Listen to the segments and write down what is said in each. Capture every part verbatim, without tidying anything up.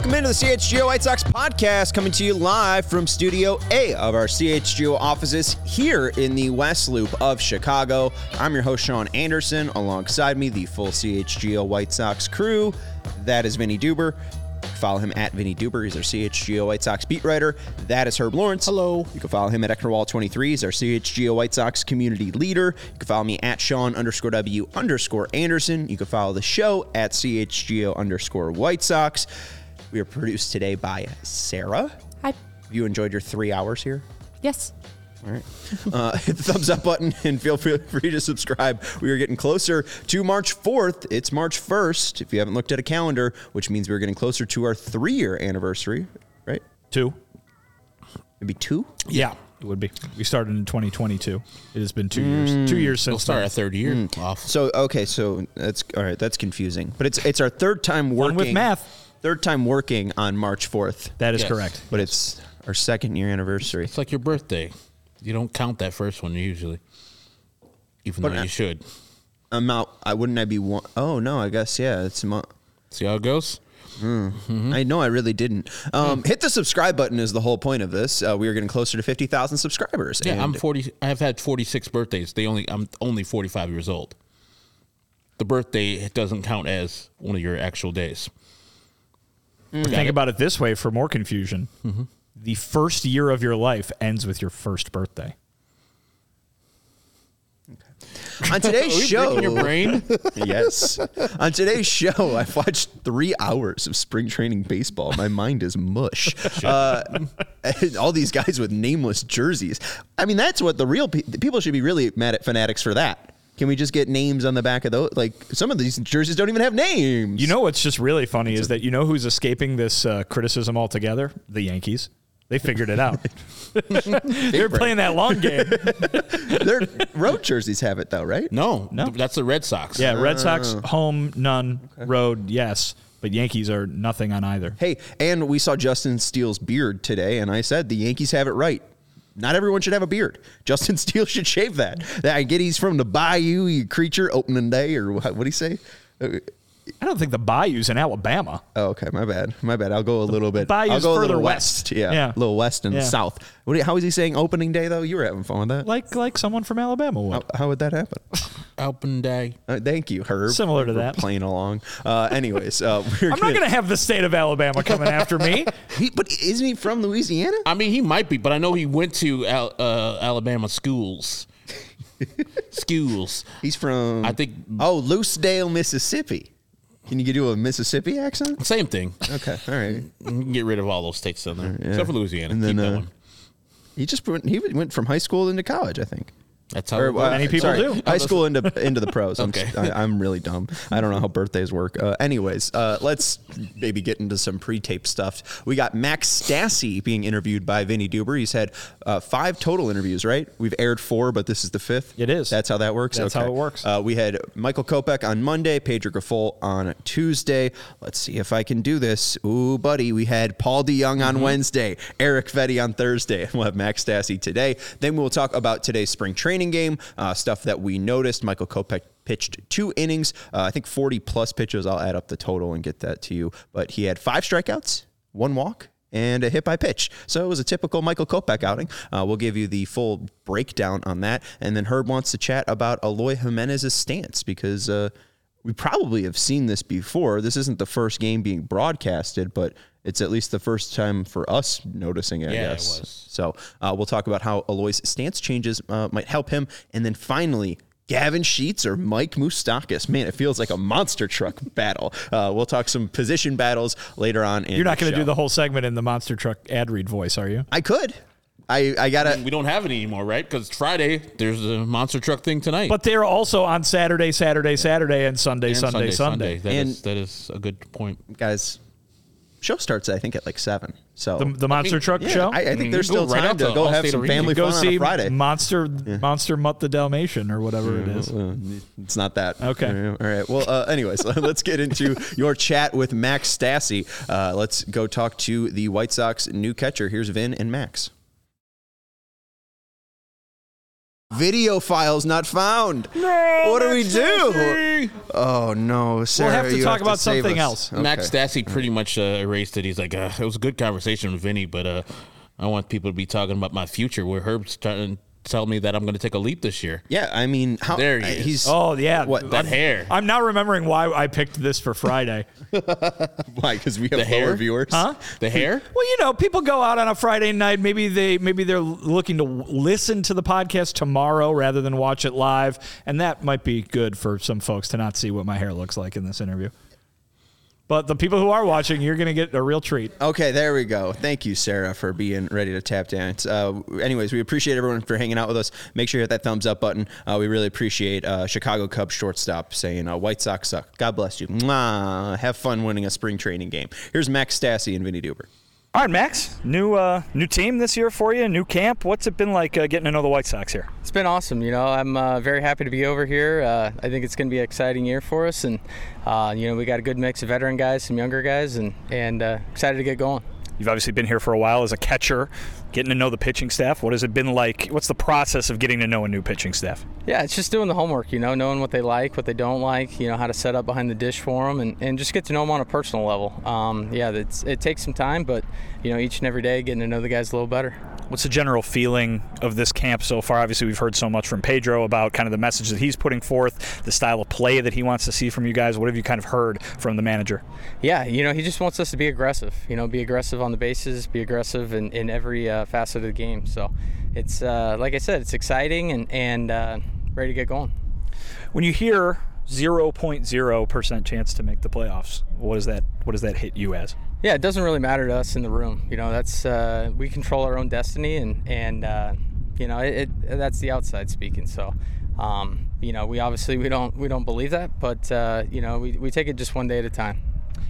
Welcome into the C H G O White Sox podcast, coming to you live from Studio A of our C H G O offices here in the West Loop of Chicago. I'm your host, Sean Anderson. Alongside me, the full C H G O White Sox crew. That is Vinnie Duber. Follow him at Vinnie Duber. He's our C H G O White Sox beat writer. That is Herb Lawrence. Hello. You can follow him at Ecknerwall twenty-three. He's our C H G O White Sox community leader. You can follow me at Sean underscore W underscore Anderson. You can follow the show at C H G O underscore White Sox. We are produced today by Sarah. Hi. Have you enjoyed your three hours here? Yes. All right. Uh, hit the thumbs up button and feel free to subscribe. We are getting closer to March fourth. It's March first, if you haven't looked at a calendar, which means we're getting closer to our three-year anniversary, right? Two. Maybe two? Yeah, it would be. We started in twenty twenty-two. It has been two mm. years. Two years since we'll start our third year. Mm. Wow. So, okay, so that's all right. That's confusing. But it's it's our third time working. One with math. Third time working on March fourth. That is yes. correct. But it's our second year anniversary. It's like your birthday. You don't count that first one usually, even but though I, you should. I'm out. I wouldn't I be one? Oh, no, I guess, yeah. It's a month. See how it goes? Mm. Mm-hmm. I know I really didn't. Um, mm. Hit the subscribe button is the whole point of this. Uh, we are getting closer to fifty thousand subscribers. Yeah, and I'm forty. I have had forty-six birthdays. They only I'm only forty-five years old. The birthday doesn't count as one of your actual days. Mm. Think it. about it this way for more confusion. Mm-hmm. The first year of your life ends with your first birthday. Okay. On today's Are we show, breaking your brain? Yes. On today's show, I've watched three hours of spring training baseball. My mind is mush. Uh, all these guys with nameless jerseys. I mean, that's what the real pe- people should be really mad at Fanatics for that. Can we just get names on the back of those? Like, some of these jerseys don't even have names. You know what's just really funny it's is a, that you know who's escaping this uh, criticism altogether? The Yankees. They figured it out. They're playing that long game. Their road jerseys have it, though, right? No. no, That's the Red Sox. Yeah, Red Sox, home, none, okay. Road, yes. But Yankees are nothing on either. Hey, and we saw Justin Steele's beard today, and I said the Yankees have it right. Not everyone should have a beard. Justin Steele should shave that. I get he's from the Bayou, you creature, opening day, or what do you say? I don't think the Bayou's in Alabama. Oh, okay, my bad. My bad. I'll go a little bit. Bayou's I'll go further a west. west. Yeah, yeah, a little west and yeah. south. What do you, how is he saying opening day, though? You were having fun with that. Like like someone from Alabama would. How, how would that happen? Open day. Uh, thank you, Herb. Similar to that. Playing along. Uh, anyways. Uh, we're I'm gonna, not going to have the state of Alabama coming after me. He, but isn't he from Louisiana? I mean, he might be, but I know he went to Al, uh, Alabama schools. schools. He's from, I think. Oh, Loosedale, Mississippi. Can you do a Mississippi accent? Same thing. Okay, all right. You can get rid of all those states down there, yeah. except for Louisiana. And then, Keep uh, going. He just went, he went from high school into college, I think. That's how or, uh, many people sorry, do. High school into into the pros. I'm, okay. I, I'm really dumb. I don't know how birthdays work. Uh, anyways, uh, let's maybe get into some pre-tape stuff. We got Max Stassi being interviewed by Vinnie Duber. He's had uh, five total interviews, right? We've aired four, but this is the fifth. It is. That's how that works? That's okay. how it works. Uh, we had Michael Kopech on Monday, Pedro Grifol on Tuesday. Let's see if I can do this. Ooh, buddy. We had Paul DeJong on mm-hmm. Wednesday, Eric Fetty on Thursday. We'll have Max Stassi today. Then we'll talk about today's spring training game, uh, stuff that we noticed. Michael Kopech pitched two innings, uh, I think forty plus pitches. I'll add up the total and get that to you. But he had five strikeouts, one walk, and a hit by pitch. So it was a typical Michael Kopech outing. Uh, we'll give you the full breakdown on that. And then Herb wants to chat about Eloy Jimenez's stance because uh, we probably have seen this before. This isn't the first game being broadcasted, but it's at least the first time for us noticing it, yeah, I guess. It was. So uh, we'll talk about how Eloy's stance changes uh, might help him. And then finally, Gavin Sheets or Mike Moustakas. Man, it feels like a monster truck battle. Uh, we'll talk some position battles later on. In You're not going to do the whole segment in the monster truck ad read voice, are you? I could. I, I gotta. I mean, we don't have it anymore, right? Because Friday there's a monster truck thing tonight. But they're also on Saturday, Saturday, Saturday, and Sunday, and Sunday, Sunday, Sunday. Sunday. That and is that is a good point, guys. Show starts, I think, at like seven. So the, the monster think, truck yeah, show. I, I think mm, there's still right time to, to go have some family fun on a Friday. Monster, yeah. Monster Mutt the Dalmatian or whatever yeah, it is. Uh, it's not that. Okay. All right. Well, uh, anyways, let's get into your chat with Max Stassi. Uh, let's go talk to the White Sox new catcher. Here's Vin and Max. Video files not found. No, what do we do? Oh, no. Sarah, we'll have to talk about something else. Okay. Max Stassi pretty much uh, erased it. He's like, uh, it was a good conversation with Vinny, but uh, I want people to be talking about my future where Herb's starting to tell me that I'm going to take a leap this year. Yeah, I mean, how, there he is. He's, oh, yeah. What, that I'm, hair. I'm now remembering why I picked this for Friday. Why? Because we have the lower hair? Viewers? Huh? The hair? Well, you know, people go out on a Friday night. Maybe, they, maybe they're looking to listen to the podcast tomorrow rather than watch it live, and that might be good for some folks to not see what my hair looks like in this interview. But the people who are watching, you're going to get a real treat. Okay, there we go. Thank you, Sarah, for being ready to tap dance. Uh, anyways, we appreciate everyone for hanging out with us. Make sure you hit that thumbs up button. Uh, we really appreciate uh, Chicago Cubs shortstop saying, uh, White Sox suck. God bless you. Mwah. Have fun winning a spring training game. Here's Max Stassi and Vinnie Duber. All right, Max, new uh, new team this year for you, new camp. What's it been like uh, getting to know the White Sox here? It's been awesome. You know, I'm uh, very happy to be over here. Uh, I think it's going to be an exciting year for us. And, uh, you know, we got a good mix of veteran guys, some younger guys, and, and uh, excited to get going. You've obviously been here for a while as a catcher, getting to know the pitching staff. What has it been like? What's the process of getting to know a new pitching staff? Yeah, it's just doing the homework, you know, knowing what they like, what they don't like, you know, how to set up behind the dish for them, and, and just get to know them on a personal level. Um, yeah, it's, it takes some time, but, you know, each and every day getting to know the guys a little better. What's the general feeling of this camp so far? Obviously, we've heard so much from Pedro about kind of the message that he's putting forth, the style of play that he wants to see from you guys. What have you kind of heard from the manager? Yeah, you know, he just wants us to be aggressive, you know, be aggressive on the bases, be aggressive in, in every uh, facet of the game. So it's, uh, like I said, it's exciting and, and uh, ready to get going. When you hear zero point zero percent chance to make the playoffs, what does that, what does that hit you as? Yeah, it doesn't really matter to us in the room. You know, that's uh, we control our own destiny, and and uh, you know, it, it that's the outside speaking. So, um, you know, we obviously we don't we don't believe that, but uh, you know, we we take it just one day at a time.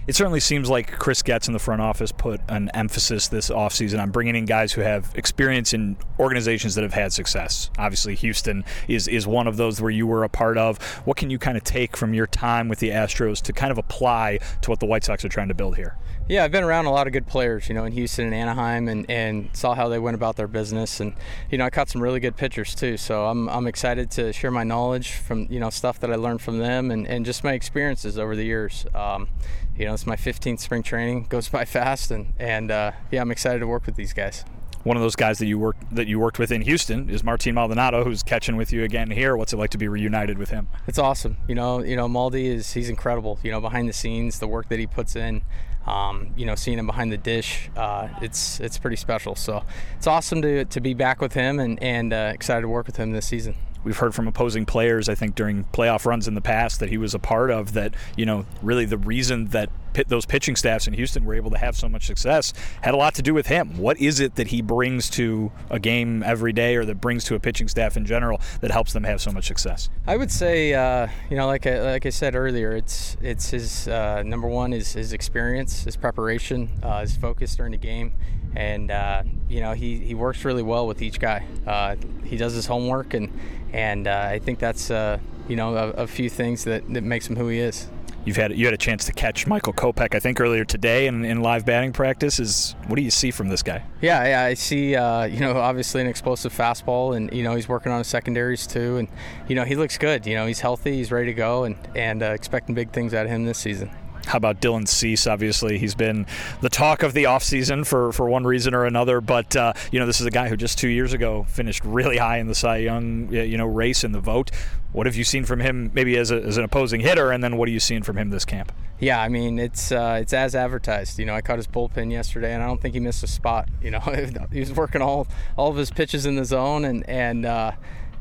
It certainly seems like Chris Getz in the front office put an emphasis this offseason on bringing in guys who have experience in organizations that have had success. Obviously, Houston is, is one of those where you were a part of. What can you kind of take from your time with the Astros to kind of apply to what the White Sox are trying to build here? Yeah, I've been around a lot of good players, you know, in Houston and Anaheim, and, and saw how they went about their business. And, you know, I caught some really good pitchers, too. So I'm I'm excited to share my knowledge from, you know, stuff that I learned from them, and, and just my experiences over the years. Um, you know, it's my fifteenth spring training. Goes by fast, and and uh, yeah, I'm excited to work with these guys. One of those guys that you worked that you worked with in Houston is Martin Maldonado, who's catching with you again here. What's it like to be reunited with him? It's awesome. You know, you know, Maldy is he's incredible. You know, behind the scenes, the work that he puts in. Um, you know, seeing him behind the dish, uh, it's it's pretty special. So it's awesome to to be back with him, and and uh, excited to work with him this season. We've heard from opposing players, I think, during playoff runs in the past that he was a part of that, you know, really the reason that pit, those pitching staffs in Houston were able to have so much success had a lot to do with him. What is it that he brings to a game every day, or that brings to a pitching staff in general, that helps them have so much success? I would say, uh, you know, like I, like I said earlier, it's it's his, uh, number one is his experience, his preparation, uh, his focus during the game. And, uh, you know, he, he works really well with each guy. Uh, he does his homework, and and uh, I think that's, uh, you know, a, a few things that, that makes him who he is. You've had you had a chance to catch Michael Kopech, I think, earlier today in, in live batting practice. Is what do you see from this guy? Yeah, yeah I see, uh, you know, obviously an explosive fastball, and, you know, he's working on his secondaries too. And, you know, he looks good. You know, he's healthy, he's ready to go, and, and uh, expecting big things out of him this season. How about Dylan Cease? Obviously, he's been the talk of the offseason for, for one reason or another. But, uh, you know, this is a guy who just two years ago finished really high in the Cy Young, you know, race in the vote. What have you seen from him maybe as, a, as an opposing hitter? And then what are you seeing from him this camp? Yeah, I mean, it's uh, it's as advertised. You know, I caught his bullpen yesterday, and I don't think he missed a spot. You know, he was working all all of his pitches in the zone, and and uh,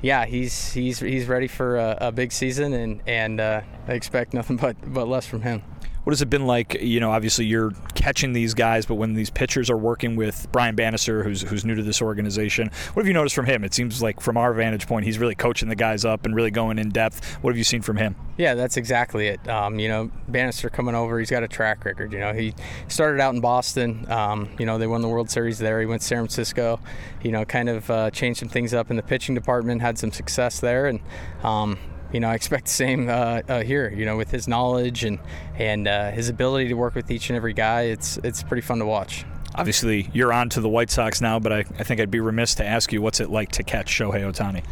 yeah, he's he's he's ready for a, a big season, and and uh, I expect nothing but but less from him. What has it been like? You know, obviously you're catching these guys, but when these pitchers are working with Brian Bannister, who's who's new to this organization, what have you noticed from him? It seems like from our vantage point, he's really coaching the guys up and really going in depth. What have you seen from him? Yeah, that's exactly it. Um, you know, Bannister coming over, he's got a track record. You know, he started out in Boston. Um, you know, they won the World Series there. He went to San Francisco. You know, kind of uh, changed some things up in the pitching department, had some success there, and. Um, You know, I expect the same uh, uh, here, you know, with his knowledge and, and uh, his ability to work with each and every guy. It's it's pretty fun to watch. Obviously, you're on to the White Sox now, but I, I think I'd be remiss to ask you, what's it like to catch Shohei Ohtani?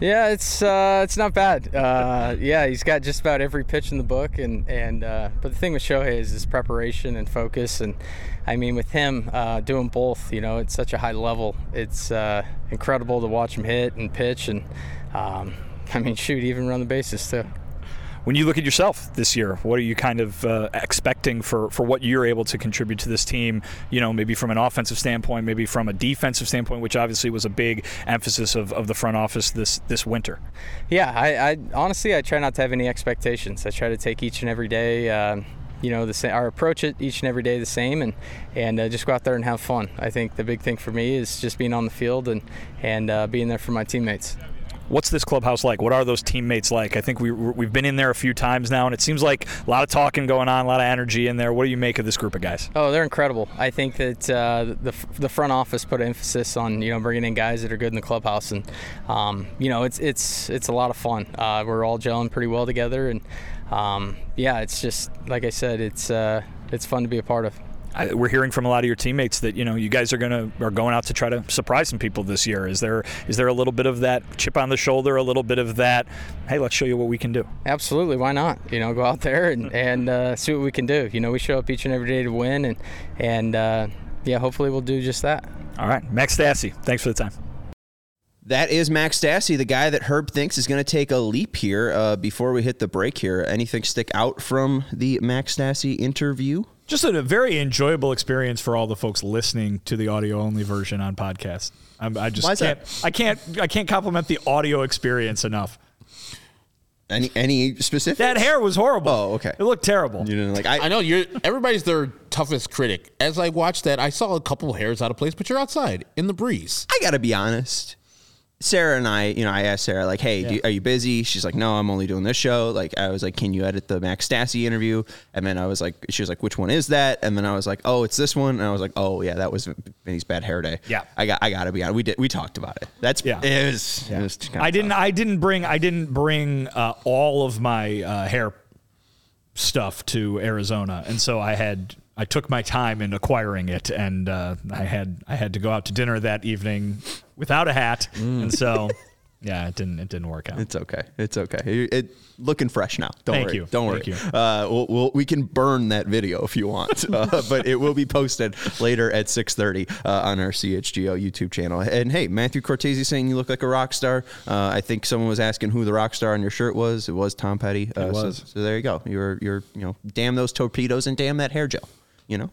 Yeah, it's uh, it's not bad. Uh, yeah, he's got just about every pitch in the book, and and uh, but the thing with Shohei is his preparation and focus, and I mean with him uh, doing both, you know, it's such a high level. It's uh, incredible to watch him hit and pitch, and um, I mean, shoot, even run the bases, too. When you look at yourself this year, what are you kind of uh, expecting for, for what you're able to contribute to this team, you know, maybe from an offensive standpoint, maybe from a defensive standpoint, which obviously was a big emphasis of, of the front office this, this winter? Yeah, I, I honestly, I try not to have any expectations. I try to take each and every day, uh, you know, the same, our approach it each and every day the same, and, and uh, just go out there and have fun. I think the big thing for me is just being on the field and, and uh, being there for my teammates. What's this clubhouse like? What are those teammates like? I think we, we've been in there a few times now, and it seems like a lot of talking going on, a lot of energy in there. What do you make of this group of guys? Oh, they're incredible. I think that uh, the the front office put emphasis on, you know, bringing in guys that are good in the clubhouse, and um, you know, it's it's it's a lot of fun. Uh, we're all gelling pretty well together, and um, yeah, it's just like I said, it's uh, it's fun to be a part of. I, we're hearing from a lot of your teammates that, you know, you guys are gonna are going out to try to surprise some people this year. Is there is there a little bit of that chip on the shoulder, a little bit of that, hey, let's show you what we can do? Absolutely, why not? You know, go out there and, and uh, see what we can do. You know, we show up each and every day to win, and, and uh, yeah, hopefully we'll do just that. All right, Max Stassi, thanks for the time. That is Max Stassi, the guy that Herb thinks is going to take a leap here uh, before we hit the break here. Anything stick out from the Max Stassi interview? Just a very enjoyable experience for all the folks listening to the audio-only version on podcast. I'm, I just can't, I can't I can't compliment the audio experience enough. Any any specific? That hair was horrible. Oh, okay. It looked terrible. You know, like I, I know you're. Everybody's their toughest critic. As I watched that, I saw a couple hairs out of place, but you're outside in the breeze. I got to be honest. Sarah and I, you know, I asked Sarah, like, hey, yeah. do, are you busy? She's like, no, I'm only doing this show. Like, I was like, can you edit the Max Stassi interview? And then I was like, she was like, which one is that? And then I was like, oh, it's this one. And I was like, oh, yeah, that was Vinny's bad hair day. Yeah. I got I got to be honest. We did. We talked about it. That's, yeah. It was, yeah. It was kind of I didn't, tough. I didn't bring, I didn't bring uh, all of my uh, hair stuff to Arizona. And so I had, I took my time in acquiring it. And uh, I had, I had to go out to dinner that evening without a hat, mm. and so yeah, it didn't it didn't work out. It's okay, it's okay. It, it looking fresh now. Don't Thank worry. You. Don't Thank worry. You. Uh, we'll, we'll, we can burn that video if you want, uh, but it will be posted later at six thirty uh, on our C H G O YouTube channel. And hey, Matthew Cortese saying you look like a rock star. Uh, I think someone was asking who the rock star on your shirt was. It was Tom Petty. Uh, it was. So, so there you go. You're you're you know, damn those torpedoes and damn that hair gel. You know.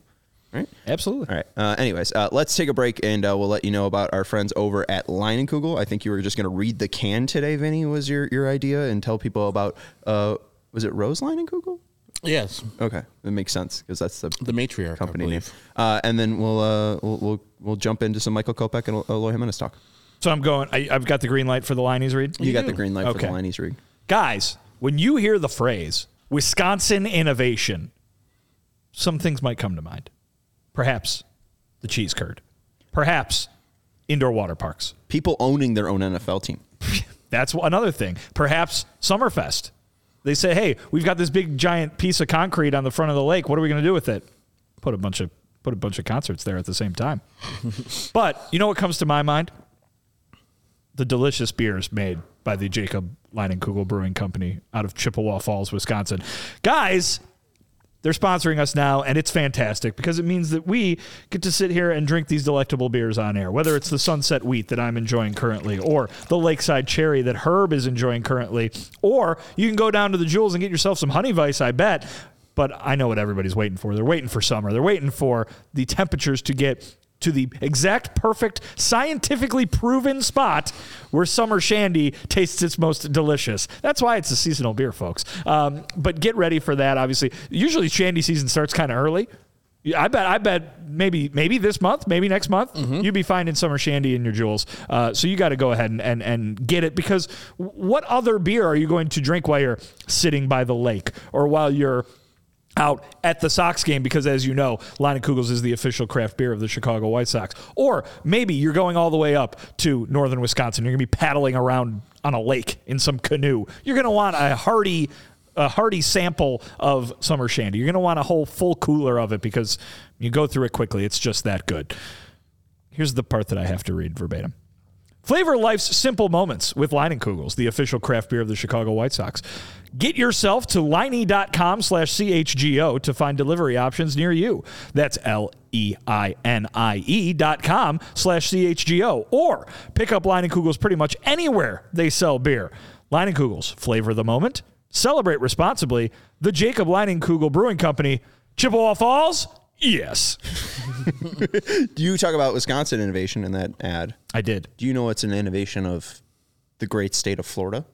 Right? Absolutely. All right. Uh, anyways, uh, let's take a break, and uh, we'll let you know about our friends over at Leinenkugel. I think you were just going to read the can today, Vinny, was your, your idea, and tell people about, uh, was it Rose Leinenkugel? Yes. Okay. That makes sense, because that's the, the matriarch company name. Uh, and then we'll, uh, we'll we'll we'll jump into some Michael Kopech and Eloy Jimenez talk. So I'm going, I, I've got the green light for the Liney's read? You, you got do. the green light okay. for the Liney's read. Guys, when you hear the phrase Wisconsin innovation, some things might come to mind. Perhaps the cheese curd. Perhaps indoor water parks. People owning their own N F L team. That's another thing. Perhaps Summerfest. They say, hey, we've got this big giant piece of concrete on the front of the lake. What are we going to do with it? Put a bunch of put a bunch of concerts there at the same time. But you know what comes to my mind? The delicious beers made by the Jacob Leinenkugel Brewing Company out of Chippewa Falls, Wisconsin. Guys, They're sponsoring us now, and it's fantastic because it means that we get to sit here and drink these delectable beers on air, whether it's the Sunset Wheat that I'm enjoying currently or the Lakeside Cherry that Herb is enjoying currently, or you can go down to the Jewels and get yourself some Honey Vice, I bet. But I know what everybody's waiting for. They're waiting for summer. They're waiting for the temperatures to get to the exact perfect, scientifically proven spot where Summer Shandy tastes its most delicious. That's why it's a seasonal beer, folks. Um, but get ready for that, obviously. Usually Shandy season starts kind of early. I bet I bet maybe maybe this month, maybe next month, mm-hmm. you'll be finding Summer Shandy in your Jewels. Uh, so you got to go ahead and, and, and get it, because what other beer are you going to drink while you're sitting by the lake or while you're out at the Sox game? Because, as you know, Line of Kugels is the official craft beer of the Chicago White Sox. Or maybe you're going all the way up to northern Wisconsin. You're going to be paddling around on a lake in some canoe. You're going to want a hearty, a hearty sample of Summer Shandy. You're going to want a whole full cooler of it because you go through it quickly. It's just that good. Here's the part that I have to read verbatim. Flavor life's simple moments with Line and Kugels, the official craft beer of the Chicago White Sox. Get yourself to liney.com slash C H G O to find delivery options near you. That's L E I N I E dot com slash C H G O. Or pick up Line and Kugels pretty much anywhere they sell beer. Line and Kugels, flavor the moment, celebrate responsibly. The Jacob Line and Kugel Brewing Company, Chippewa Falls. Yes. You talk about Wisconsin innovation in that ad. I did. Do you know it's an innovation of the great state of Florida?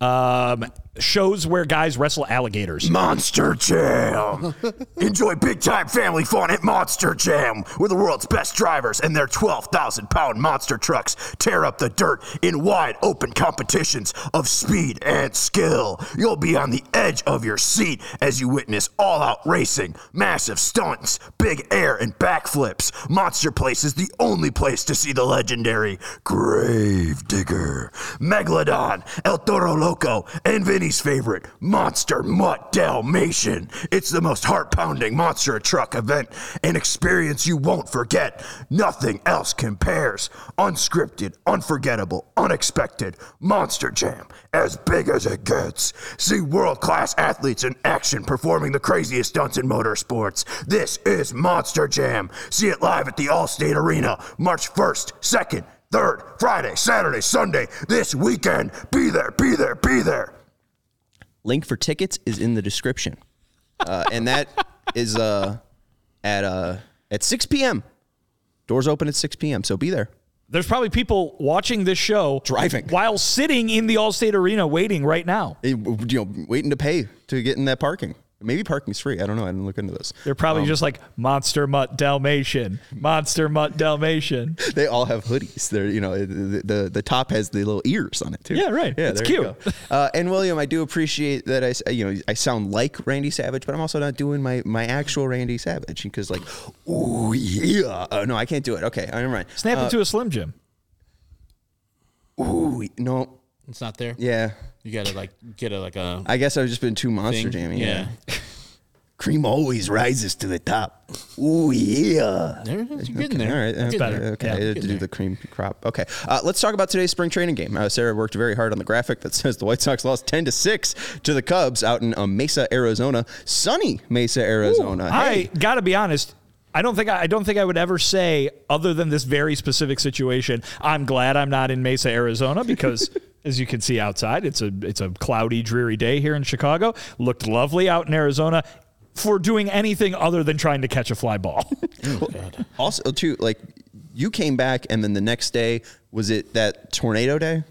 Um, shows where guys wrestle alligators. Monster Jam. Enjoy big-time family fun at Monster Jam, where the world's best drivers and their twelve thousand pound monster trucks tear up the dirt in wide-open competitions of speed and skill. You'll be on the edge of your seat as you witness all-out racing, massive stunts, big air and backflips. Monster Place is the only place to see the legendary Gravedigger, Megalodon, El Toro Loco, and Vinny's favorite, Monster Mutt Dalmatian. It's the most heart-pounding monster truck event, an experience you won't forget. Nothing else compares. Unscripted, unforgettable, unexpected. Monster Jam, as big as it gets. See world-class athletes in action performing the craziest stunts in motorsports. This is Monster Jam. See it live at the Allstate Arena, March first, second, Third, Friday, Saturday, Sunday, this weekend. Be there, be there, be there. Link for tickets is in the description. Uh, and that is uh, at uh, at six p.m. Doors open at six p.m., so be there. There's probably people watching this show driving while sitting in the Allstate Arena waiting right now. It, you know, waiting to pay to get in that parking. Maybe parking's free. I don't know. I didn't look into this. They're probably um, just like Monster Mutt Dalmatian, Monster Mutt Dalmatian. They all have hoodies. They're, you know, the, the the top has the little ears on it too. Yeah, right. Yeah, it's cute. Uh, and William, I do appreciate that I, you know, I sound like Randy Savage, but I'm also not doing my, my actual Randy Savage because like, ooh yeah, oh no, I can't do it. Okay, all right, never mind. Snap uh, into a Slim Jim. Ooh no, it's not there. Yeah. You gotta like get a like a. I guess I've just been too monster jamming. Yeah. yeah. Cream always rises to the top. Ooh yeah. There, you're getting okay, there. All right, that's better. There. Okay, yeah, I had to do there. The cream crop. Okay, uh, let's talk about today's spring training game. Uh, Sarah worked very hard on the graphic that says the White Sox lost ten to six to the Cubs out in uh, Mesa, Arizona, sunny Mesa, Arizona. Ooh, hey. I gotta be honest. I don't think I, I don't think I would ever say, other than this very specific situation, I'm glad I'm not in Mesa, Arizona, because as you can see outside, it's a it's a cloudy, dreary day here in Chicago. Looked lovely out in Arizona for doing anything other than trying to catch a fly ball. Well, also, too, like you came back, and then the next day was it that tornado day?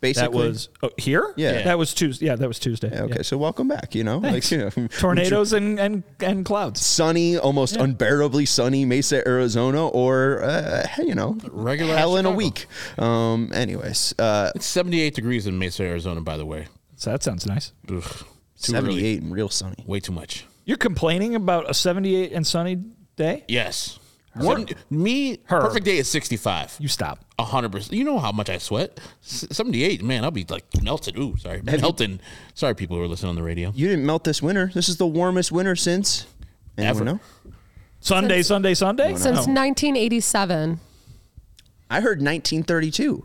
Basically, that was oh, here. Yeah. yeah, that was Tuesday. Yeah, that was Tuesday. Yeah, okay, yeah. So welcome back. You know, like, you know tornadoes and, and and clouds. Sunny, almost yeah. unbearably sunny Mesa, Arizona, or uh, you know, regular hell in Chicago. A week. Um, anyways, uh, it's seventy-eight degrees in Mesa, Arizona. By the way, so that sounds nice. Ugh, seventy-eight early. And real sunny. Way too much. You're complaining about a seventy-eight and sunny day? Yes. One, me, Her. Perfect day is sixty-five. You stop. one hundred percent. You know how much I sweat? seventy-eight, man, I'll be like melted. Ooh, sorry. Have melting. You, sorry, people who are listening on the radio. You didn't melt this winter. This is the warmest winter since... Ever. Know? Sunday, since, Sunday, Sunday? Since nineteen eighty-seven. I heard nineteen thirty-two.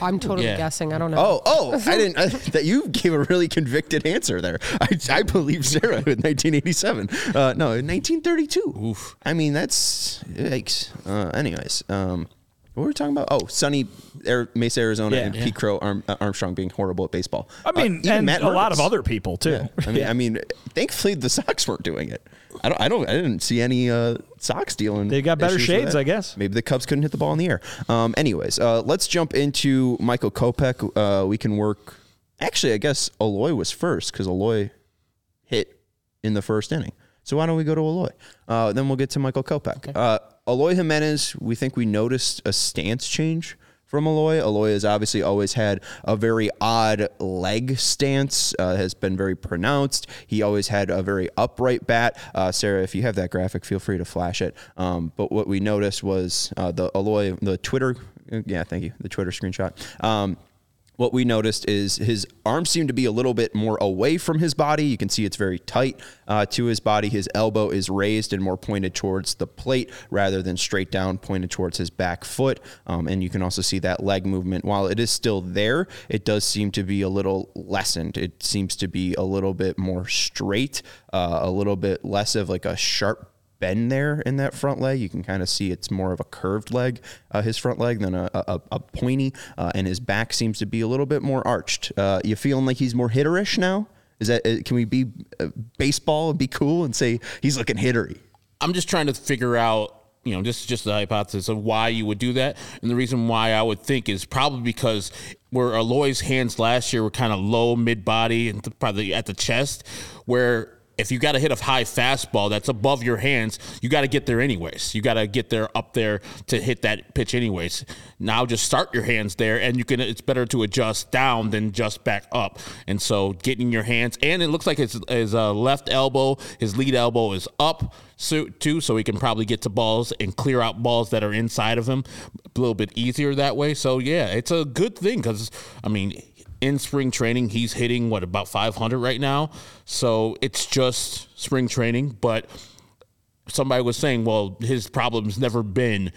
I'm totally yeah. guessing. I don't know. Oh, oh, I didn't. I, that you gave a really convicted answer there. I, I believe Sarah with nineteen eighty-seven. Uh, no, nineteen thirty-two. Oof. I mean, that's yikes. Uh, anyways, um, what were we talking about? Oh, sunny Air, Mesa, Arizona, yeah, and yeah. Pete Crow Arm, uh, Armstrong being horrible at baseball. I mean, uh, and Matt a Hurwitz. Lot of other people too. Yeah. I mean, yeah. I mean, thankfully the Sox weren't doing it. I don't. I don't. I didn't see any uh, Sox dealing. They got better shades, I guess. Maybe the Cubs couldn't hit the ball in the air. Um, anyways, uh, let's jump into Michael Kopech. Uh, we can work. Actually, I guess Eloy was first because Eloy hit in the first inning. So why don't we go to Eloy? Uh, then we'll get to Michael Kopech. Okay. Uh, Eloy Jimenez. We think we noticed a stance change from Eloy. Eloy has obviously always had a very odd leg stance, uh, has been very pronounced. He always had a very upright bat. Uh, Sarah, if you have that graphic, feel free to flash it. Um, but what we noticed was uh, the Eloy, the Twitter, yeah, thank you, the Twitter screenshot. Um, what we noticed is his arm seemed to be a little bit more away from his body. You can see it's very tight uh, to his body. His elbow is raised and more pointed towards the plate rather than straight down, pointed towards his back foot. Um, and you can also see that leg movement. While it is still there, it does seem to be a little lessened. It seems to be a little bit more straight, uh, a little bit less of like a sharp bend there in that front leg. You can kind of see it's more of a curved leg, uh, his front leg, than a, a, a pointy, uh, and his back seems to be a little bit more arched. Uh, you feeling like he's more hitterish now? Is that, can we be uh, baseball and be cool and say he's looking hittery? I'm just trying to figure out, you know, this is just the hypothesis of why you would do that. And the reason why I would think is probably because where Eloy's hands last year were kind of low mid-body and probably at the chest, where if you got to hit a high fastball that's above your hands, you got to get there anyways. You got to get there up there to hit that pitch anyways. Now just start your hands there, and you can. It's better to adjust down than just back up. And so getting your hands, and it looks like his, his uh, left elbow, his lead elbow is up too, so he can probably get to balls and clear out balls that are inside of him a little bit easier that way. So, yeah, it's a good thing because, I mean, in spring training, he's hitting, what, about five hundred right now? So it's just spring training. But somebody was saying, well, his problem's never been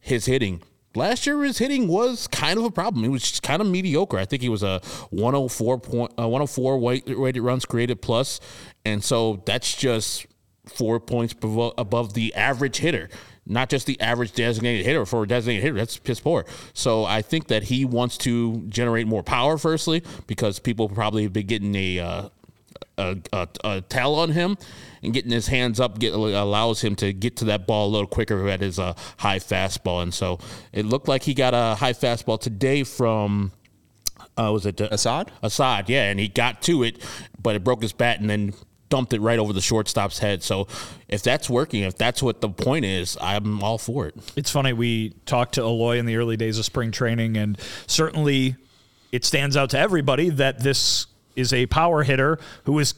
his hitting. Last year, his hitting was kind of a problem. It was kind of mediocre. I think he was a one oh four point, uh, one oh four weighted runs created plus. And so that's just four points above the average hitter. Not just the average designated hitter. For a designated hitter, that's piss poor. So I think that he wants to generate more power, firstly, because people probably have been getting a, uh, a, a, a tell on him, and getting his hands up get, allows him to get to that ball a little quicker at his uh, high fastball. And so it looked like he got a high fastball today from uh, was it Assad? Assad, yeah, and he got to it, but it broke his bat and then dumped it right over the shortstop's head. So if that's working, if that's what the point is, I'm all for it. It's funny. We talked to Eloy in the early days of spring training, and certainly it stands out to everybody that this is a power hitter who is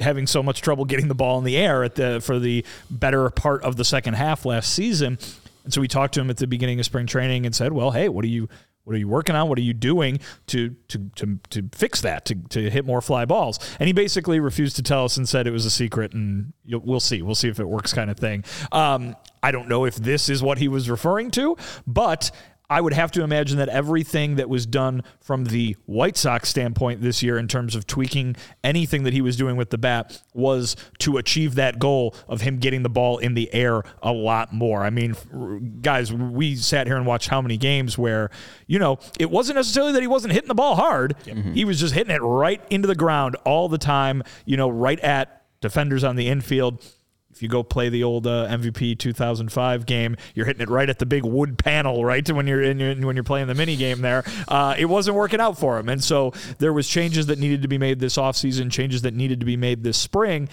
having so much trouble getting the ball in the air at the for the better part of the second half last season. And so we talked to him at the beginning of spring training and said, well, hey, what are you What are you working on? What are you doing to to to, to fix that, to, to hit more fly balls? And he basically refused to tell us and said it was a secret, and you'll, we'll see. We'll see if it works kind of thing. Um, I don't know if this is what he was referring to, but I would have to imagine that everything that was done from the White Sox standpoint this year in terms of tweaking anything that he was doing with the bat was to achieve that goal of him getting the ball in the air a lot more. I mean, guys, we sat here and watched how many games where, you know, it wasn't necessarily that he wasn't hitting the ball hard. Mm-hmm. He was just hitting it right into the ground all the time, you know, right at defenders on the infield. If you go play the old uh, M V P two thousand five game, you're hitting it right at the big wood panel, right? When you're in, when you're playing the mini game there, uh, it wasn't working out for him, and so there was changes that needed to be made this offseason, changes that needed to be made this spring.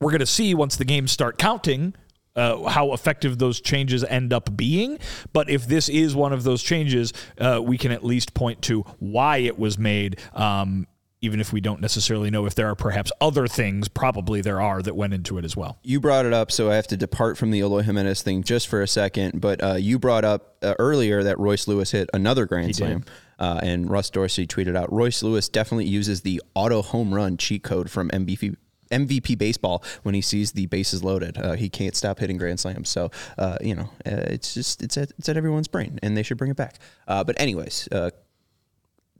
We're going to see once the games start counting uh, how effective those changes end up being. But if this is one of those changes, uh, we can at least point to why it was made. Um, Even if we don't necessarily know if there are perhaps other things, probably there are, that went into it as well. You brought it up, so I have to depart from the Eloy Jimenez thing just for a second. But uh, you brought up uh, earlier that Royce Lewis hit another grand slam. Uh, and Russ Dorsey tweeted out, Royce Lewis definitely uses the auto home run cheat code from M V P M V P baseball when he sees the bases loaded. Uh, he can't stop hitting grand slams. So, uh, you know, uh, it's just, it's at, it's at everyone's brain, and they should bring it back. Uh, but anyways, uh,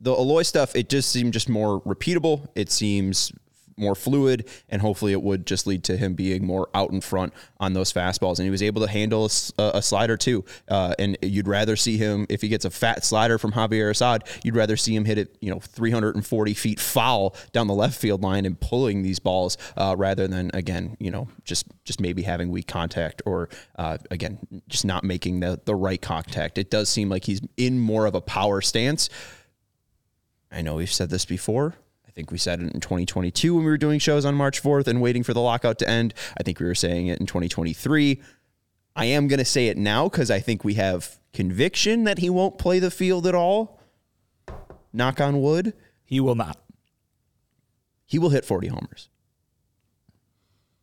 the Eloy stuff, it just seemed just more repeatable. It seems more fluid, and hopefully it would just lead to him being more out in front on those fastballs. And he was able to handle a, a slider too. Uh, and you'd rather see him, if he gets a fat slider from Javier Assad, you'd rather see him hit it, you know, three hundred forty feet foul down the left field line and pulling these balls uh, rather than, again, you know, just, just maybe having weak contact or uh, again, just not making the, the right contact. It does seem like he's in more of a power stance. I know we've said this before. I think we said it in twenty twenty-two when we were doing shows on March fourth and waiting for the lockout to end. I think we were saying it in twenty twenty-three. I am going to say it now because I think we have conviction that he won't play the field at all. Knock on wood. He will not. He will hit forty homers.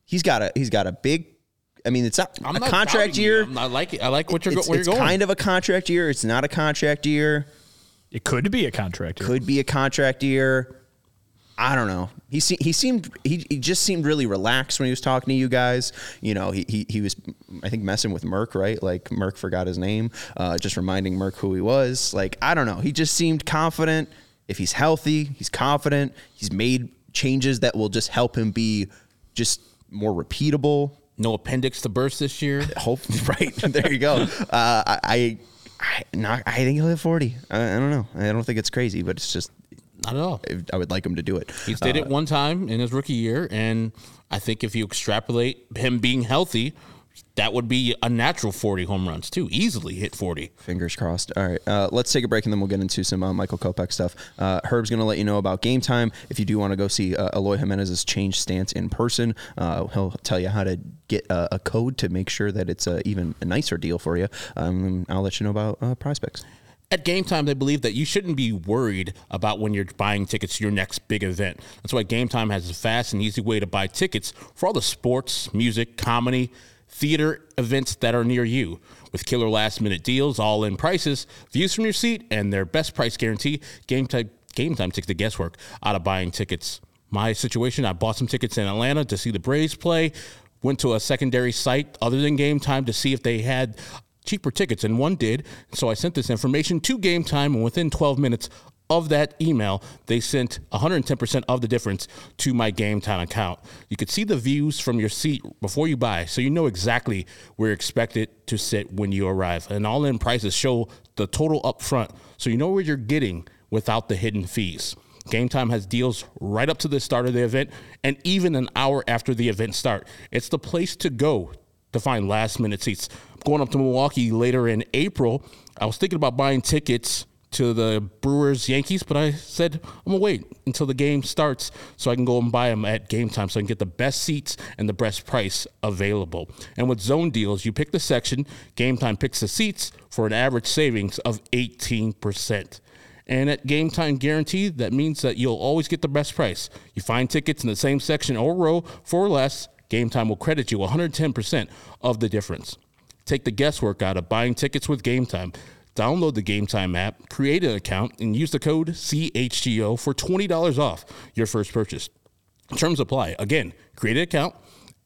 He's got a he's got a big... I mean, it's not I'm a not contract year. I like it. I like what you're, it's, where it's you're going. It's kind of a contract year. It's not a contract year. It could be a contract year. Could be a contract year. I don't know. He se- he seemed he, he just seemed really relaxed when he was talking to you guys. You know, he he, he was I think messing with Merck, right? Like Merck forgot his name, uh, just reminding Merck who he was. Like I don't know. He just seemed confident. If he's healthy, he's confident. He's made changes that will just help him be just more repeatable. No appendix to burst this year. Hope right there you go. Uh, I I, I, not, I think he'll hit forty. I, I don't know. I don't think it's crazy, but it's just. Not at all. I would like him to do it. He did uh, it one time in his rookie year, and I think if you extrapolate him being healthy, that would be a natural forty home runs, too. Easily hit forty. Fingers crossed. All right, uh, let's take a break, and then we'll get into some uh, Michael Kopech stuff. Uh, Herb's going to let you know about Game Time. If you do want to go see uh, Eloy Jimenez's change stance in person, uh, he'll tell you how to get uh, a code to make sure that it's uh, even a nicer deal for you. Um, I'll let you know about uh, PrizePicks. At Game Time, they believe that you shouldn't be worried about when you're buying tickets to your next big event. That's why Game Time has a fast and easy way to buy tickets for all the sports, music, comedy, theater events that are near you. With killer last-minute deals, all-in prices, views from your seat, and their best price guarantee, Game Time, Game Time takes the guesswork out of buying tickets. My situation, I bought some tickets in Atlanta to see the Braves play, went to a secondary site other than Game Time to see if they had cheaper tickets, and one did. So I sent this information to Game Time, and within twelve minutes of that email, they sent one hundred ten percent of the difference to my Game Time account. You could see the views from your seat before you buy, so you know exactly where you're expected to sit when you arrive. And all-in prices show the total up front, so you know where you're getting without the hidden fees. Game Time has deals right up to the start of the event and even an hour after the event start. It's the place to go to find last-minute seats. Going up to Milwaukee later in April, I was thinking about buying tickets to the Brewers-Yankees, but I said, I'm going to wait until the game starts so I can go and buy them at Game Time so I can get the best seats and the best price available. And with zone deals, you pick the section, Game Time picks the seats for an average savings of eighteen percent. And at Game Time Guarantee, that means that you'll always get the best price. You find tickets in the same section or row for less, Game Time will credit you one hundred ten percent of the difference. Take the guesswork out of buying tickets with Game Time. Download the Game Time app, create an account, and use the code C H G O for twenty dollars off your first purchase. Terms apply. Again, create an account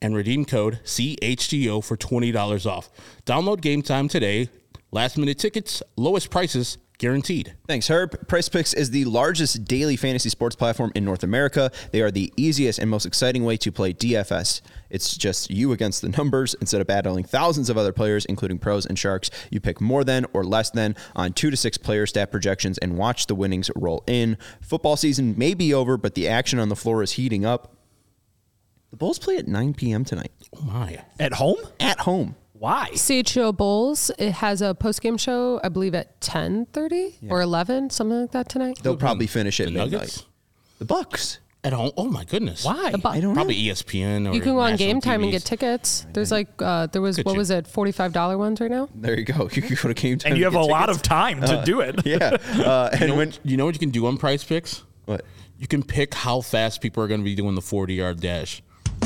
and redeem code C H G O for twenty dollars off. Download Game Time today. Last-minute tickets, lowest prices, guaranteed. Thanks, Herb. PrizePicks is the largest daily fantasy sports platform in North America. They are the easiest and most exciting way to play D F S. It's just you against the numbers. Instead of battling thousands of other players, including pros and sharks, you pick more than or less than on two to six player stat projections and watch the winnings roll in. Football season may be over, but the action on the floor is heating up. The Bulls play at nine p.m. tonight. Oh, my. At home? At home. Why? C H G O Bulls, it has a post-game show, I believe, at ten thirty yeah. or eleven, something like that tonight. They'll probably finish it the midnight. Nuggets? The Bucks. At home? Oh, my goodness. Why? The Bucks. I don't probably know. E S P N or you can go on Game Time T Vs. And get tickets. There's like, uh, there was, Could what you? was it, forty-five dollars ones right now? There you go. You can go to Game Time. And you have and a lot tickets. of time to uh, do it. Yeah. Uh, and you know, when you know what you can do on PrizePicks? What? You can pick how fast people are going to be doing the forty-yard dash.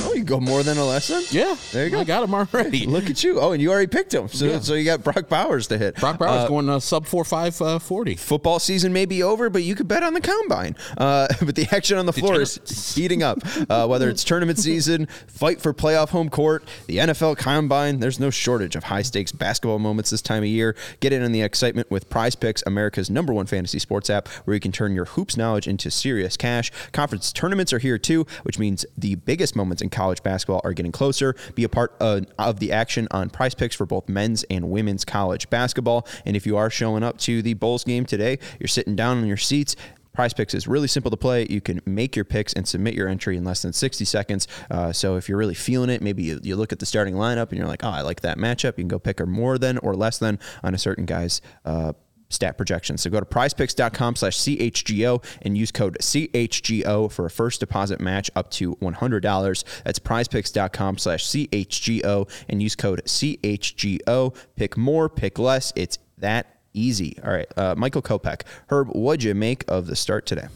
Oh, you go more than Alessa? Yeah. There you go. I got him already. Look at you. Oh, and you already picked him. So yeah. so you got Brock Bowers to hit. Brock Bowers uh, going uh, sub four five uh, forty. Football season may be over, but you could bet on the combine. Uh, but the action on the floor is heating up. Uh, whether it's tournament season, fight for playoff home court, the N F L combine, there's no shortage of high-stakes basketball moments this time of year. Get in on the excitement with PrizePicks, America's number one fantasy sports app, where you can turn your hoops knowledge into serious cash. Conference tournaments are here too, which means the biggest moments in college basketball are getting closer. Be a part uh, of the action on PrizePicks for both men's and women's college basketball. And if you are showing up to the Bulls game today, you're sitting down in your seats. PrizePicks is really simple to play. You can make your picks and submit your entry in less than sixty seconds. Uh, so if you're really feeling it, maybe you, you look at the starting lineup and you're like, oh, I like that matchup. You can go pick her more than or less than on a certain guy's uh, stat projections. So go to prizepicks.com slash CHGO and use code C H G O for a first deposit match up to one hundred dollars. That's prizepicks.com slash CHGO and use code C H G O. Pick more, pick less. It's that easy. All right. Uh, Michael Kopech. Herb, what'd you make of the start today?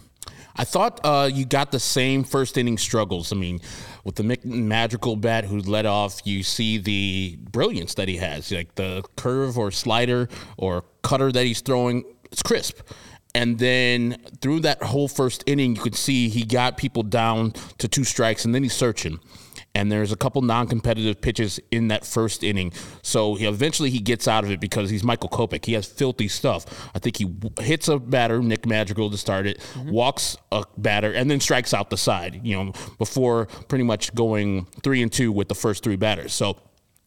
I thought uh, you got the same first inning struggles. I mean, with the magical bat who led off, you see the brilliance that he has, like the curve or slider or cutter that he's throwing. It's crisp. And then through that whole first inning, you could see he got people down to two strikes, and then he's searching. And there's a couple non-competitive pitches in that first inning. So he, eventually he gets out of it because he's Michael Kopech. He has filthy stuff. I think he w- hits a batter, Nick Madrigal to start it, mm-hmm. walks a batter, and then strikes out the side, you know, before pretty much going three and two with the first three batters. So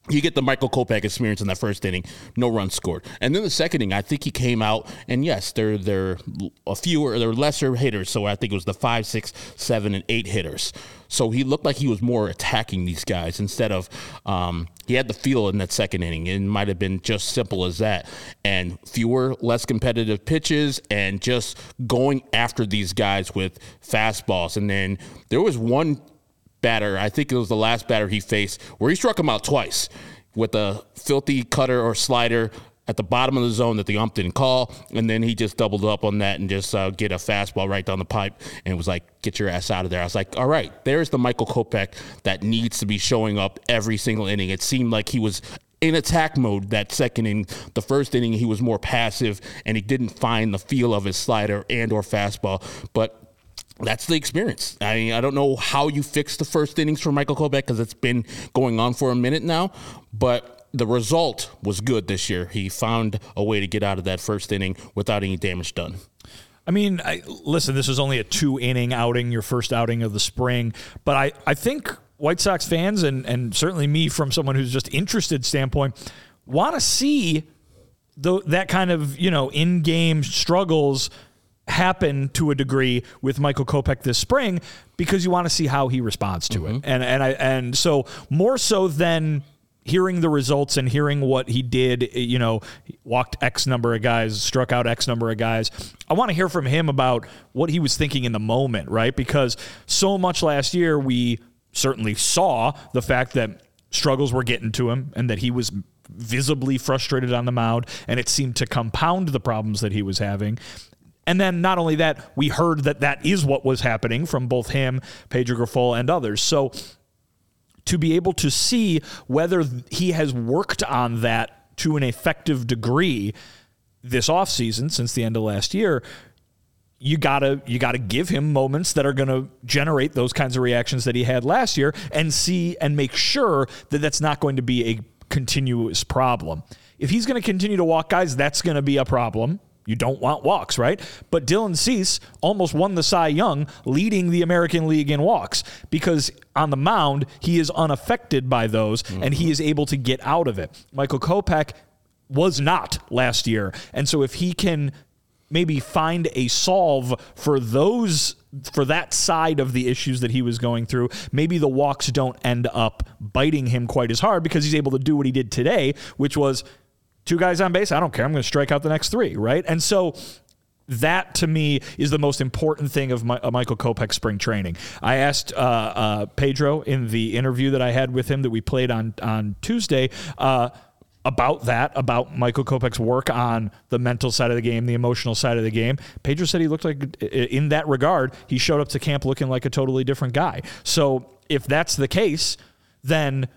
you get the Michael Kopech experience in that first inning, no runs scored. And then the second inning, I think he came out, and yes, they're, they're a fewer, they're lesser hitters, so I think it was the five, six, seven, and eight hitters. So he looked like he was more attacking these guys instead of um, he had the feel in that second inning. It might have been just simple as that. And fewer, less competitive pitches and just going after these guys with fastballs. And then there was one batter, I think it was the last batter he faced, where he struck him out twice with a filthy cutter or slider at the bottom of the zone that the ump didn't call, and then he just doubled up on that and just uh, get a fastball right down the pipe, and was like, get your ass out of there. I was like, all right, there's the Michael Kopech that needs to be showing up every single inning. It seemed like he was in attack mode that second inning. The first inning, he was more passive, and he didn't find the feel of his slider and or fastball, but that's the experience. I mean, I don't know how you fix the first innings for Michael Kopech because it's been going on for a minute now, but the result was good this year. He found a way to get out of that first inning without any damage done. I mean, I, listen, this was only a two-inning outing, your first outing of the spring, but I, I think White Sox fans, and, and certainly me from someone who's just interested standpoint, want to see the, that kind of, you know, in-game struggles happen to a degree with Michael Kopech this spring because you want to see how he responds to mm-hmm. it. And and I and so more so than hearing the results and hearing what he did, you know, walked X number of guys, struck out X number of guys. I want to hear from him about what he was thinking in the moment, right? Because so much last year we certainly saw the fact that struggles were getting to him and that he was visibly frustrated on the mound, and it seemed to compound the problems that he was having. And then not only that, we heard that that is what was happening from both him, Pedro Grifol, and others. So to be able to see whether he has worked on that to an effective degree this offseason since the end of last year, you gotta you gotta give him moments that are going to generate those kinds of reactions that he had last year and see and make sure that that's not going to be a continuous problem. If he's going to continue to walk guys, that's going to be a problem. You don't want walks, right? But Dylan Cease almost won the Cy Young, leading the American League in walks because on the mound, he is unaffected by those, mm-hmm. and he is able to get out of it. Michael Kopech was not last year. And so if he can maybe find a solve for those, for that side of the issues that he was going through, maybe the walks don't end up biting him quite as hard because he's able to do what he did today, which was two guys on base, I don't care. I'm going to strike out the next three, right? And so that, to me, is the most important thing of my, uh, Michael Kopech's spring training. I asked uh, uh, Pedro in the interview that I had with him that we played on, on Tuesday uh, about that, about Michael Kopech's work on the mental side of the game, the emotional side of the game. Pedro said he looked like, in that regard, he showed up to camp looking like a totally different guy. So if that's the case, then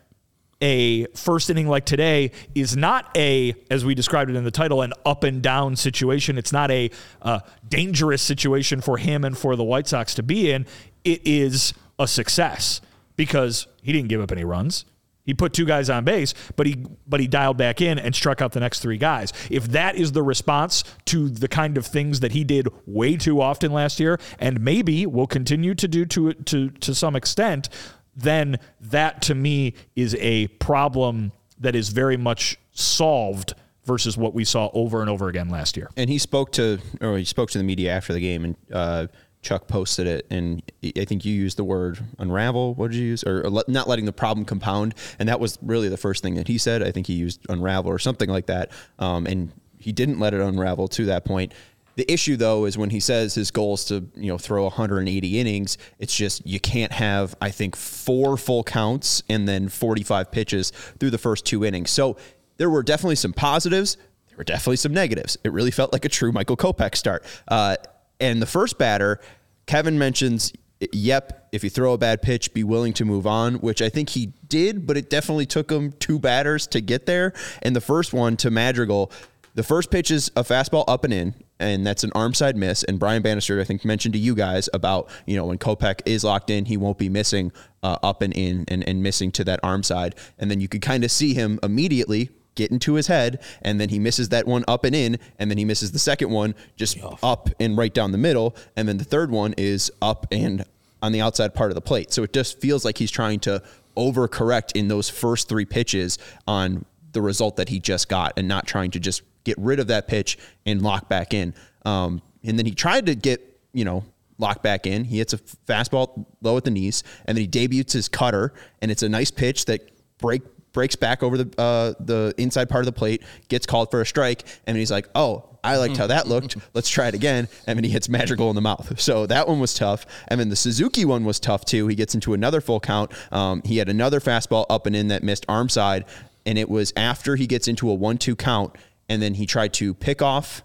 a first inning like today is not a, as we described it in the title, an up and down situation. It's not a uh, dangerous situation for him and for the White Sox to be in. It is a success because he didn't give up any runs. He put two guys on base, but he but he dialed back in and struck out the next three guys. If that is the response to the kind of things that he did way too often last year, and maybe will continue to do to to to some extent, then that to me is a problem that is very much solved versus what we saw over and over again last year. And he spoke to or he spoke to the media after the game, and uh, Chuck posted it, and I think you used the word unravel. What did you use? Or, or le- not letting the problem compound. And that was really the first thing that he said. I think he used unravel or something like that. Um, and he didn't let it unravel to that point. The issue, though, is when he says his goal is to, you know, throw one hundred eighty innings, it's just you can't have, I think, four full counts and then forty-five pitches through the first two innings. So there were definitely some positives. There were definitely some negatives. It really felt like a true Michael Kopech start. Uh, And the first batter, Kevin mentions, yep, if you throw a bad pitch, be willing to move on, which I think he did, but it definitely took him two batters to get there. And the first one to Madrigal, the first pitch is a fastball up and in, and that's an arm side miss. And Brian Bannister, I think, mentioned to you guys about, you know, when Kopech is locked in, he won't be missing uh, up and in and, and missing to that arm side. And then you could kind of see him immediately get into his head, and then he misses that one up and in, and then he misses the second one just up and right down the middle, and then the third one is up and on the outside part of the plate. So it just feels like he's trying to overcorrect in those first three pitches on the result that he just got and not trying to just get rid of that pitch and lock back in. Um, and then he tried to get, you know, locked back in. He hits a fastball low at the knees, and then he debuts his cutter, and it's a nice pitch that break. breaks back over the uh, the inside part of the plate, gets called for a strike, and he's like, oh, I liked how that looked. Let's try it again. And then he hits Madrigal in the mouth. So that one was tough. And then the Suzuki one was tough, too. He gets into another full count. Um, he had another fastball up and in that missed arm side, and it was after he gets into a one two count, and then he tried to pick off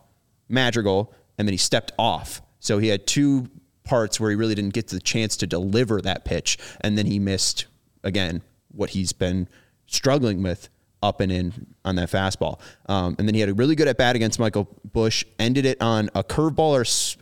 Madrigal, and then he stepped off. So he had two parts where he really didn't get the chance to deliver that pitch, and then he missed, again, what he's been struggling with up and in on that fastball. Um, and then he had a really good at-bat against Michael Bush, ended it on a curveball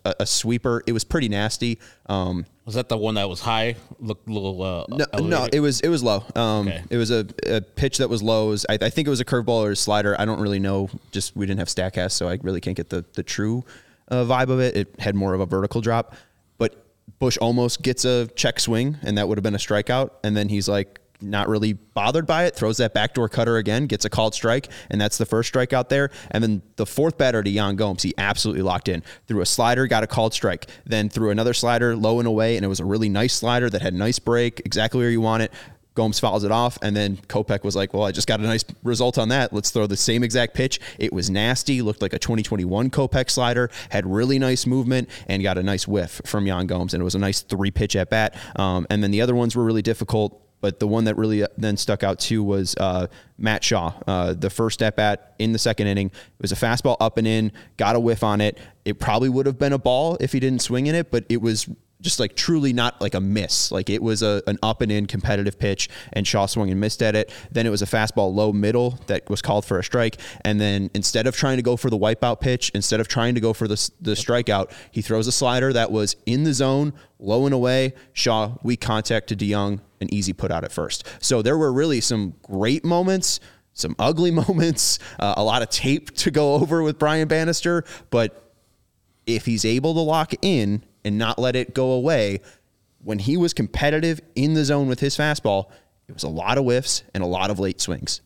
or a sweeper. It was pretty nasty. Um, was that the one that was high? Looked a little uh, no, no, it was it was low. Um, okay. It was a, a pitch that was low. Was, I, I think it was a curveball or a slider. I don't really know. Just we didn't have Statcast, so I really can't get the, the true uh, vibe of it. It had more of a vertical drop. But Bush almost gets a check swing, and that would have been a strikeout. And then he's like, not really bothered by it, throws that backdoor cutter again, gets a called strike, and that's the first strike out there. And then the fourth batter to Jan Gomes, he absolutely locked in. Threw a slider, got a called strike, then threw another slider low and away, and it was a really nice slider that had a nice break, exactly where you want it. Gomes fouls it off, and then Kopech was like, well, I just got a nice result on that. Let's throw the same exact pitch. It was nasty, looked like a twenty twenty-one Kopech slider, had really nice movement, and got a nice whiff from Jan Gomes, and it was a nice three-pitch at bat. Um, and then the other ones were really difficult. But the one that really then stuck out, too, was uh, Matt Shaw. Uh, the first at-bat in the second inning, it was a fastball up and in, got a whiff on it. It probably would have been a ball if he didn't swing in it, but it was just, like, truly not, like, a miss. Like, it was a an up-and-in competitive pitch, and Shaw swung and missed at it. Then it was a fastball low-middle that was called for a strike. And then instead of trying to go for the wipeout pitch, instead of trying to go for the, the strikeout, he throws a slider that was in the zone, low and away. Shaw, weak contact to DeJong, an easy put out at first. So there were really some great moments, some ugly moments, uh, a lot of tape to go over with Brian Bannister. But if he's able to lock in and not let it go away. When he was competitive in the zone with his fastball, it was a lot of whiffs and a lot of late swings.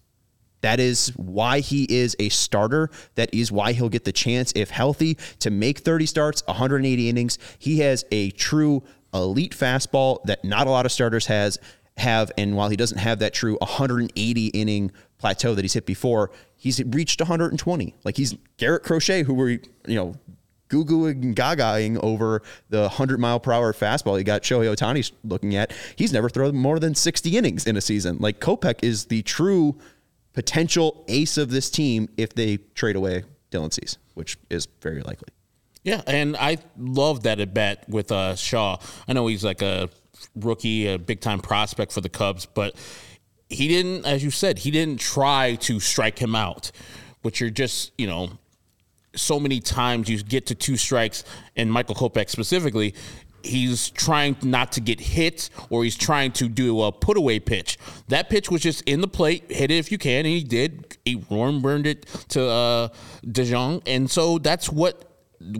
That is why he is a starter. That is why he'll get the chance, if healthy, to make thirty starts, one hundred eighty innings. He has a true elite fastball that not a lot of starters has have, and while he doesn't have that true one hundred eighty inning plateau that he's hit before, he's reached one hundred twenty. Like he's Garrett Crochet, who were, you know, goo goo and gagaing over the one hundred mile per hour fastball you got Shohei Ohtani looking at. He's never thrown more than sixty innings in a season. Like Kopech is the true potential ace of this team if they trade away Dylan Cease, which is very likely. Yeah, and I love that at bat with uh, Shaw. I know he's like a rookie, a big-time prospect for the Cubs, but he didn't, as you said, he didn't try to strike him out, which you're just, you know, so many times you get to two strikes, and Michael Kopech specifically, he's trying not to get hit, or he's trying to do a put-away pitch. That pitch was just in the plate, hit it if you can, and he did. He warm-burned it to uh, DeJong, and so that's what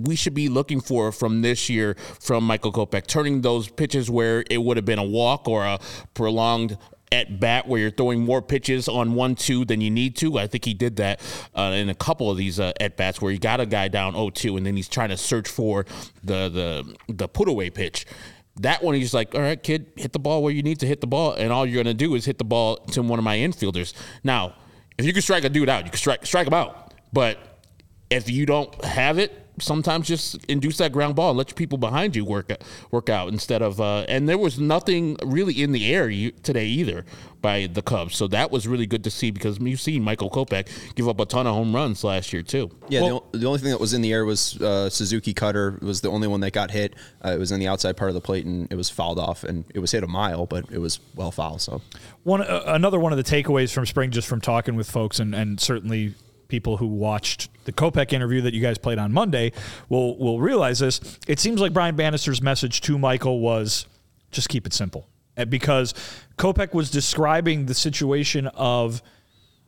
we should be looking for from this year from Michael Kopech, turning those pitches where it would have been a walk or a prolonged at-bat where you're throwing more pitches on one two than you need to. I think he did that uh, in a couple of these uh, at-bats where he got a guy down oh two, and then he's trying to search for the the, the put-away pitch. That one, he's like, all right, kid, hit the ball where you need to hit the ball, and all you're going to do is hit the ball to one of my infielders. Now, if you can strike a dude out, you can strike, strike him out. But if you don't have it, sometimes just induce that ground ball and let your people behind you work work out instead of uh, – and there was nothing really in the air today either by the Cubs. So that was really good to see because you've seen Michael Kopech give up a ton of home runs last year too. Yeah, well, the, the only thing that was in the air was uh, Suzuki Cutter. It was the only one that got hit. Uh, it was in the outside part of the plate, and it was fouled off, and it was hit a mile, but it was well fouled. So one uh, another one of the takeaways from spring, just from talking with folks and, and certainly – people who watched the Kopech interview that you guys played on Monday will will realize this. It seems like Brian Bannister's message to Michael was just keep it simple. Because Kopech was describing the situation of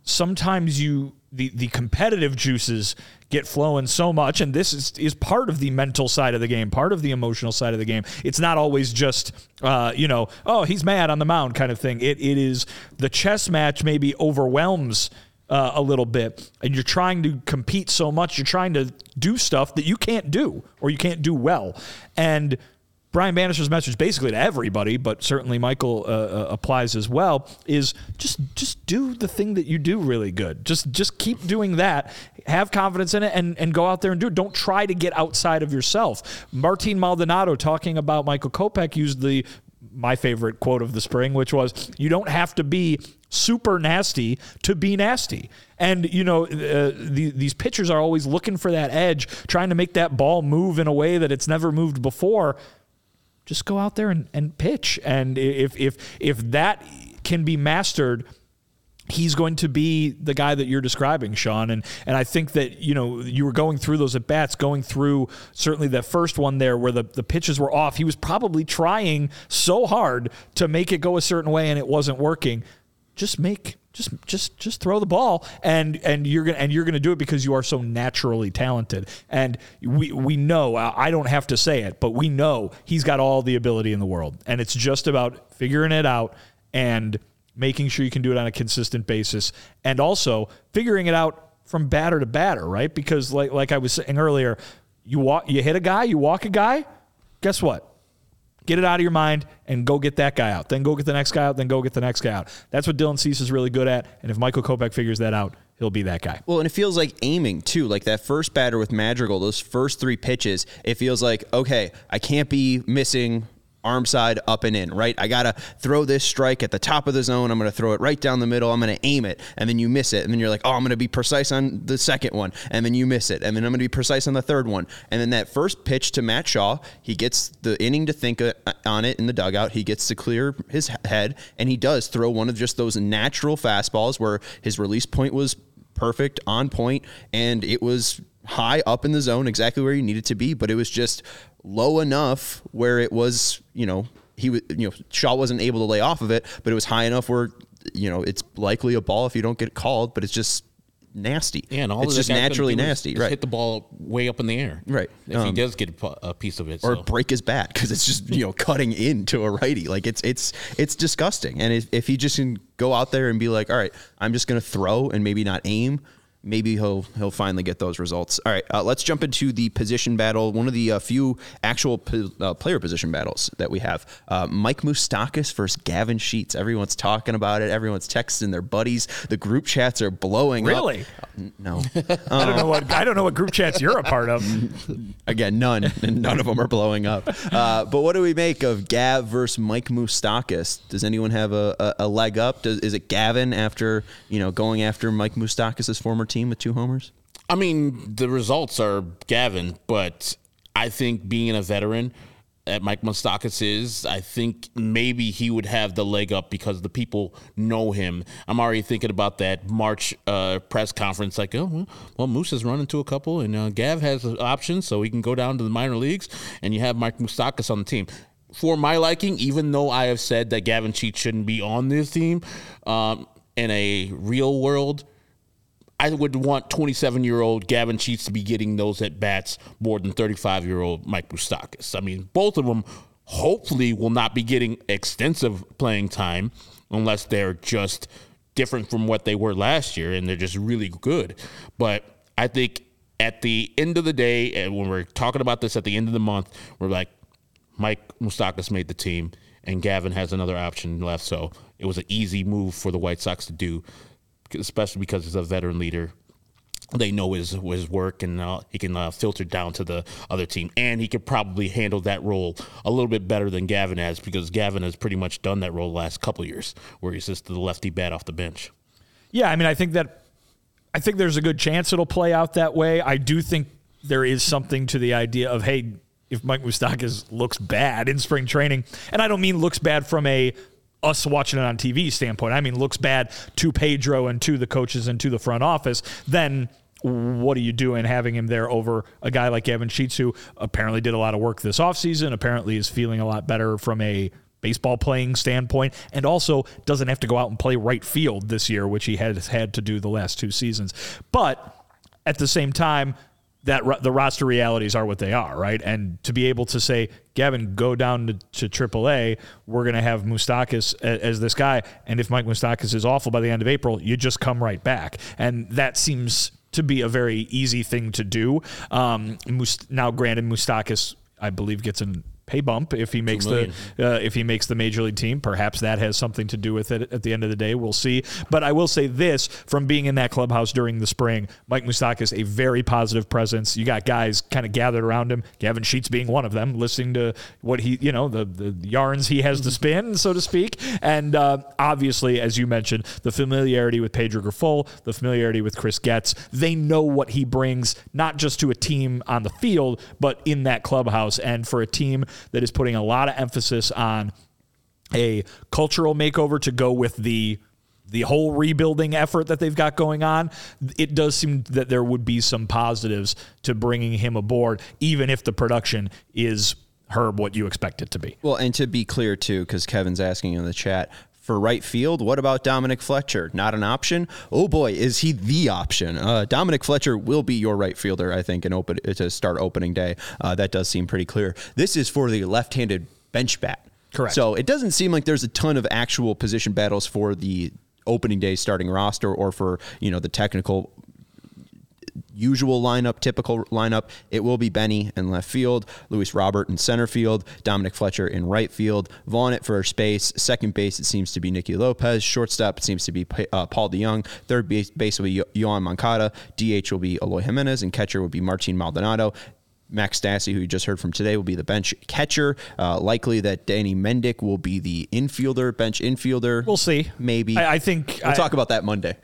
sometimes you the, the competitive juices get flowing so much, and this is, is part of the mental side of the game, part of the emotional side of the game. It's not always just, uh, you know, oh, he's mad on the mound kind of thing. It It is the chess match maybe overwhelms Uh, a little bit, and you're trying to compete so much, you're trying to do stuff that you can't do or you can't do well. And Brian Bannister's message basically to everybody, but certainly Michael uh, applies as well, is just just do the thing that you do really good. Just just keep doing that. Have confidence in it and, and go out there and do it. Don't try to get outside of yourself. Martin Maldonado, talking about Michael Kopech, used the my favorite quote of the spring, which was, you don't have to be super nasty to be nasty. And, you know, uh, the, these pitchers are always looking for that edge, trying to make that ball move in a way that it's never moved before. Just go out there and, and pitch. And if, if, if that can be mastered, he's going to be the guy that you're describing, Sean. And and I think that, you know, you were going through those at-bats, going through certainly that first one there where the, the pitches were off. He was probably trying so hard to make it go a certain way, and it wasn't working. Just make just just just throw the ball, and and you're gonna and you're gonna do it because you are so naturally talented. And we we know, I don't have to say it, but we know he's got all the ability in the world, and it's just about figuring it out and making sure you can do it on a consistent basis, and also figuring it out from batter to batter, right? Because like like I was saying earlier, you walk you hit a guy, you walk a guy, guess what? Get it out of your mind and go get that guy out. Then go get the next guy out. Then go get the next guy out. That's what Dylan Cease is really good at. And if Michael Kopech figures that out, he'll be that guy. Well, and it feels like aiming, too. Like that first batter with Madrigal, those first three pitches, it feels like, okay, I can't be missing arm side up and in, right? I got to throw this strike at the top of the zone. I'm going to throw it right down the middle. I'm going to aim it. And then you miss it. And then you're like, oh, I'm going to be precise on the second one. And then you miss it. And then I'm going to be precise on the third one. And then that first pitch to Matt Shaw, he gets the inning to think on it in the dugout. He gets to clear his head. And he does throw one of just those natural fastballs where his release point was perfect, on point. And it was high up in the zone, exactly where you need it to be. But it was just low enough where it was, you know, he was, you know, Shaw wasn't able to lay off of it, but it was high enough where, you know, it's likely a ball if you don't get it called, but it's just nasty. Yeah, and all it's just naturally nasty, right? Hit the ball way up in the air, right? If um, he does get a piece of it, or so. break his bat because it's just you know cutting into a righty, like it's it's it's disgusting. And if, if he just can go out there and be like, all right, I'm just gonna throw and maybe not aim. Maybe he'll he'll finally get those results. All right, uh, let's jump into the position battle, one of the uh, few actual po- uh, player position battles that we have. Uh, Mike Moustakas versus Gavin Sheets. Everyone's talking about it. Everyone's texting their buddies. The group chats are blowing really? up. Really? Uh, no. Um, I don't know what I don't know what group chats you're a part of. Again, none. None of them are blowing up. Uh, but what do we make of Gav versus Mike Moustakas? Does anyone have a, a, a leg up? Does, is it Gavin after you know going after Mike Moustakas's former team? Team with two homers? I mean, the results are Gavin, but I think being a veteran, at Mike Moustakas'. I think maybe he would have the leg up because the people know him. I'm already thinking about that March uh, press conference. Like, oh, well, Moose has run into a couple, and uh, Gav has options, so he can go down to the minor leagues, and you have Mike Moustakas on the team. For my liking, even though I have said that Gavin Sheets shouldn't be on this team, um, in a real world, I would want twenty-seven-year-old Gavin Sheets to be getting those at-bats more than thirty-five-year-old Mike Moustakas. I mean, both of them hopefully will not be getting extensive playing time unless they're just different from what they were last year and they're just really good. But I think at the end of the day, and when we're talking about this at the end of the month, we're like, Mike Moustakas made the team and Gavin has another option left. So it was an easy move for the White Sox to do, especially because he's a veteran leader. They know his, his work, and uh, he can uh, filter down to the other team. And he could probably handle that role a little bit better than Gavin has, because Gavin has pretty much done that role the last couple of years, where he's just the lefty bat off the bench. Yeah, I mean, I think that I think there's a good chance it'll play out that way. I do think there is something to the idea of, hey, if Mike Moustakas looks bad in spring training, and I don't mean looks bad from a us watching it on T V standpoint, I mean looks bad to Pedro and to the coaches and to the front office, then what do you do in having him there over a guy like Gavin Sheets, who apparently did a lot of work this offseason, apparently is feeling a lot better from a baseball playing standpoint, and also doesn't have to go out and play right field this year, which he has had to do the last two seasons. But at the same time, that the roster realities are what they are, right? And to be able to say, Gavin, go down to, to triple A, we're going to have Moustakas as, as this guy, and if Mike Moustakas is awful by the end of April, you just come right back. And that seems to be a very easy thing to do. Um, now, granted, Moustakas, I believe, gets a pay bump if he makes the uh, if he makes the major league team. Perhaps that has something to do with it at the end of the day. We'll see. But I will say this, from being in that clubhouse during the spring, Mike Moustakas, a very positive presence. You got guys kind of gathered around him, Gavin Sheets being one of them, listening to what he, you know, the, the yarns he has to spin, so to speak. And uh, obviously, as you mentioned, the familiarity with Pedro Grifol, the familiarity with Chris Getz, they know what he brings, not just to a team on the field, but in that clubhouse. And for a team that is putting a lot of emphasis on a cultural makeover to go with the the whole rebuilding effort that they've got going on, it does seem that there would be some positives to bringing him aboard, even if the production is, Herb, what you expect it to be. Well, and to be clear, too, because Kevin's asking in the chat, for right field, what about Dominic Fletcher? Not an option? Oh, boy, is he the option. Uh, Dominic Fletcher will be your right fielder, I think, in open, to start opening day. Uh, that does seem pretty clear. This is for the left-handed bench bat. Correct. So it doesn't seem like there's a ton of actual position battles for the opening day starting roster, or for, you know, the technical usual lineup, typical lineup. It will be Benny in left field, Luis Robert in center field, Dominic Fletcher in right field, Vaughn at first base, second base it seems to be Nicky Lopez, shortstop it seems to be uh, Paul DeJong, third base, base will be Yohan Moncada, D H will be Eloy Jimenez, and catcher will be Martin Maldonado. Max Stassi, who you just heard from today, will be the bench catcher. Uh, likely that Danny Mendick will be the infielder, bench infielder. We'll see. Maybe. I, I think we'll I, talk about that Monday.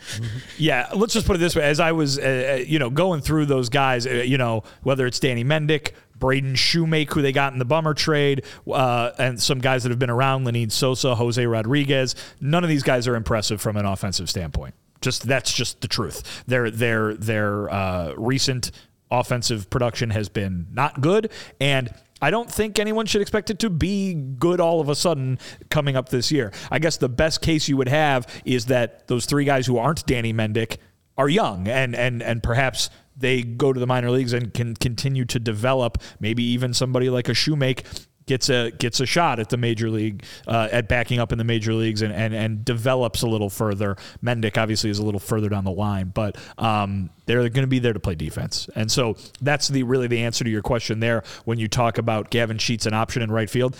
Yeah, let's just put it this way. As I was, uh, you know, going through those guys, uh, you know, whether it's Danny Mendick, Braden Shoemake, who they got in the bummer trade, uh, and some guys that have been around, Leonid Sosa, Jose Rodriguez. None of these guys are impressive from an offensive standpoint. Just that's just the truth. Their their their uh, recent offensive production has been not good, and I don't think anyone should expect it to be good all of a sudden coming up this year. I guess the best case you would have is that those three guys who aren't Danny Mendick are young, and and and perhaps they go to the minor leagues and can continue to develop. Maybe even somebody like a Shoemake gets a gets a shot at the major league, uh, at backing up in the major leagues, and and and develops a little further. Mendick obviously is a little further down the line, but um, they're going to be there to play defense, and so that's the really the answer to your question there. When you talk about Gavin Sheets an option in right field,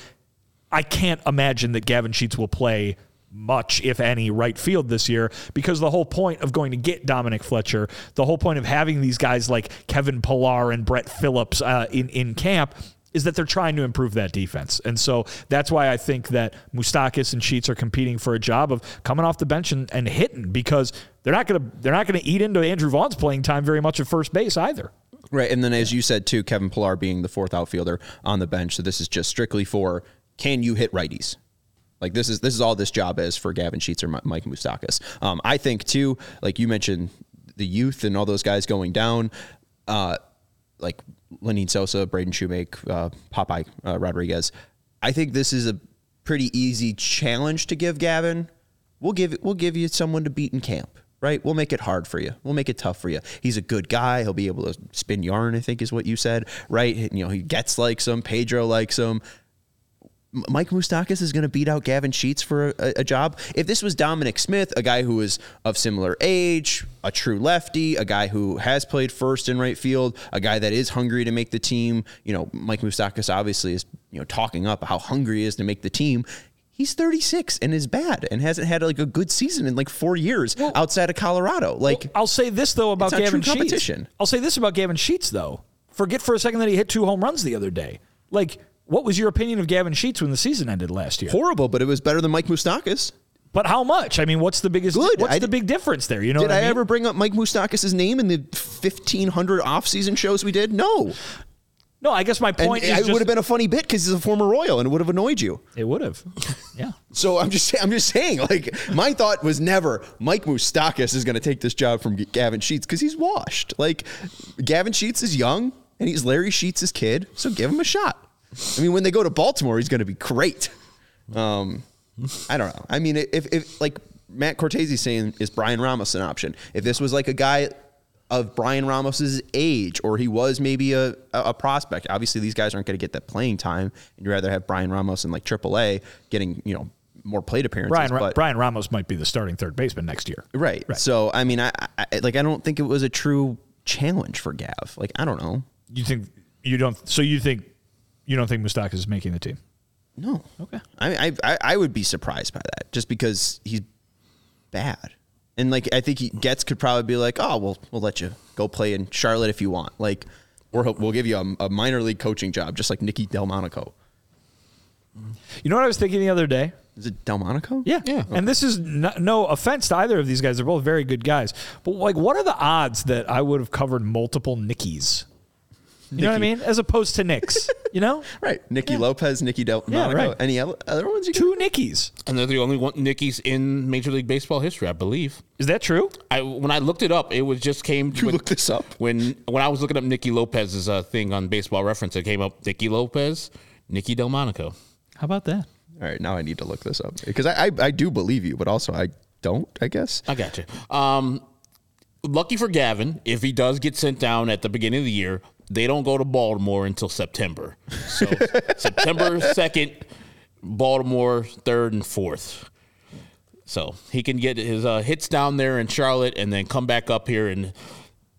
I can't imagine that Gavin Sheets will play much, if any, right field this year, because the whole point of going to get Dominic Fletcher, the whole point of having these guys like Kevin Pillar and Brett Phillips uh, in in camp, is that they're trying to improve that defense. And so that's why I think that Moustakas and Sheets are competing for a job of coming off the bench and, and hitting, because they're not going to they're not going to eat into Andrew Vaughn's playing time very much at first base either. Right, and then as you said too, Kevin Pillar being the fourth outfielder on the bench. So this is just strictly for, can you hit righties? Like this is this is all this job is for Gavin Sheets or Mike Moustakas. Um, I think too, like you mentioned, the youth and all those guys going down, uh, like Lenin Sosa, Braden Shoemake, uh, Popeye uh, Rodriguez. I think this is a pretty easy challenge to give Gavin. We'll give we'll give you someone to beat in camp. Right? We'll make it hard for you. We'll make it tough for you. He's a good guy. He'll be able to spin yarn, I think is what you said. Right? You know, he gets likes him. Pedro likes him. Mike Moustakas is going to beat out Gavin Sheets for a, a job. If this was Dominic Smith, a guy who is of similar age, a true lefty, a guy who has played first and right field, a guy that is hungry to make the team, you know, Mike Moustakas obviously is, you know, talking up how hungry he is to make the team. He's thirty-six and is bad and hasn't had like a good season in like four years well, outside of Colorado. Like well, I'll say this though about Gavin Sheets. I'll say this about Gavin Sheets though. Forget for a second that he hit two home runs the other day. Like, what was your opinion of Gavin Sheets when the season ended last year? Horrible, but it was better than Mike Moustakas. But how much? I mean, what's the biggest? Good. What's I, the big difference there? You know, did what I, I mean? ever bring up Mike Moustakas' name in the fifteen hundred off-season shows we did? No. No, I guess my point and is it just, would have been a funny bit because he's a former Royal and it would have annoyed you. It would have. Yeah. So I'm just I'm just saying, like, my thought was never Mike Moustakas is going to take this job from Gavin Sheets because he's washed. Like, Gavin Sheets is young and he's Larry Sheets' kid, so give him a shot. I mean, when they go to Baltimore, he's going to be great. Um, I don't know. I mean, if, if like Matt Cortese saying, is Brian Ramos an option? If this was like a guy of Brian Ramos's age, or he was maybe a, a prospect. Obviously, these guys aren't going to get that playing time, and you'd rather have Brian Ramos in like triple A getting, you know, more plate appearances. Brian, but, Brian Ramos might be the starting third baseman next year. Right. right. So, I mean, I, I like I don't think it was a true challenge for Gav. Like, I don't know. You think you don't? So you think you don't think Moustakas is making the team? No. Okay. I I I would be surprised by that just because he's bad. And, like, I think he Getz could probably be like, oh, well, we'll let you go play in Charlotte if you want. Like, or we'll give you a, a minor league coaching job, just like Nicky Delmonico. You know what I was thinking the other day? Is it Delmonico? Yeah. yeah. Okay. And this is no, no offense to either of these guys. They're both very good guys. But, like, what are the odds that I would have covered multiple Nickies? You Nicky. know what I mean? As opposed to Knicks, you know? Right. Nicky yeah. Lopez, Nicky Delmonico. Yeah, right. Any other ones? You Two Nickies. And they're the only one Nickies in Major League Baseball history, I believe. Is that true? I When I looked it up, it was just came... You when, looked this up? When when I was looking up Nicky Lopez's uh, thing on Baseball Reference, it came up Nicky Lopez, Nicky Delmonico. How about that? All right, now I need to look this up. Because I, I, I do believe you, but also I don't, I guess. I got you. Um, lucky for Gavin, if he does get sent down at the beginning of the year, they don't go to Baltimore until September. So September second, Baltimore third and fourth. So he can get his uh, hits down there in Charlotte and then come back up here and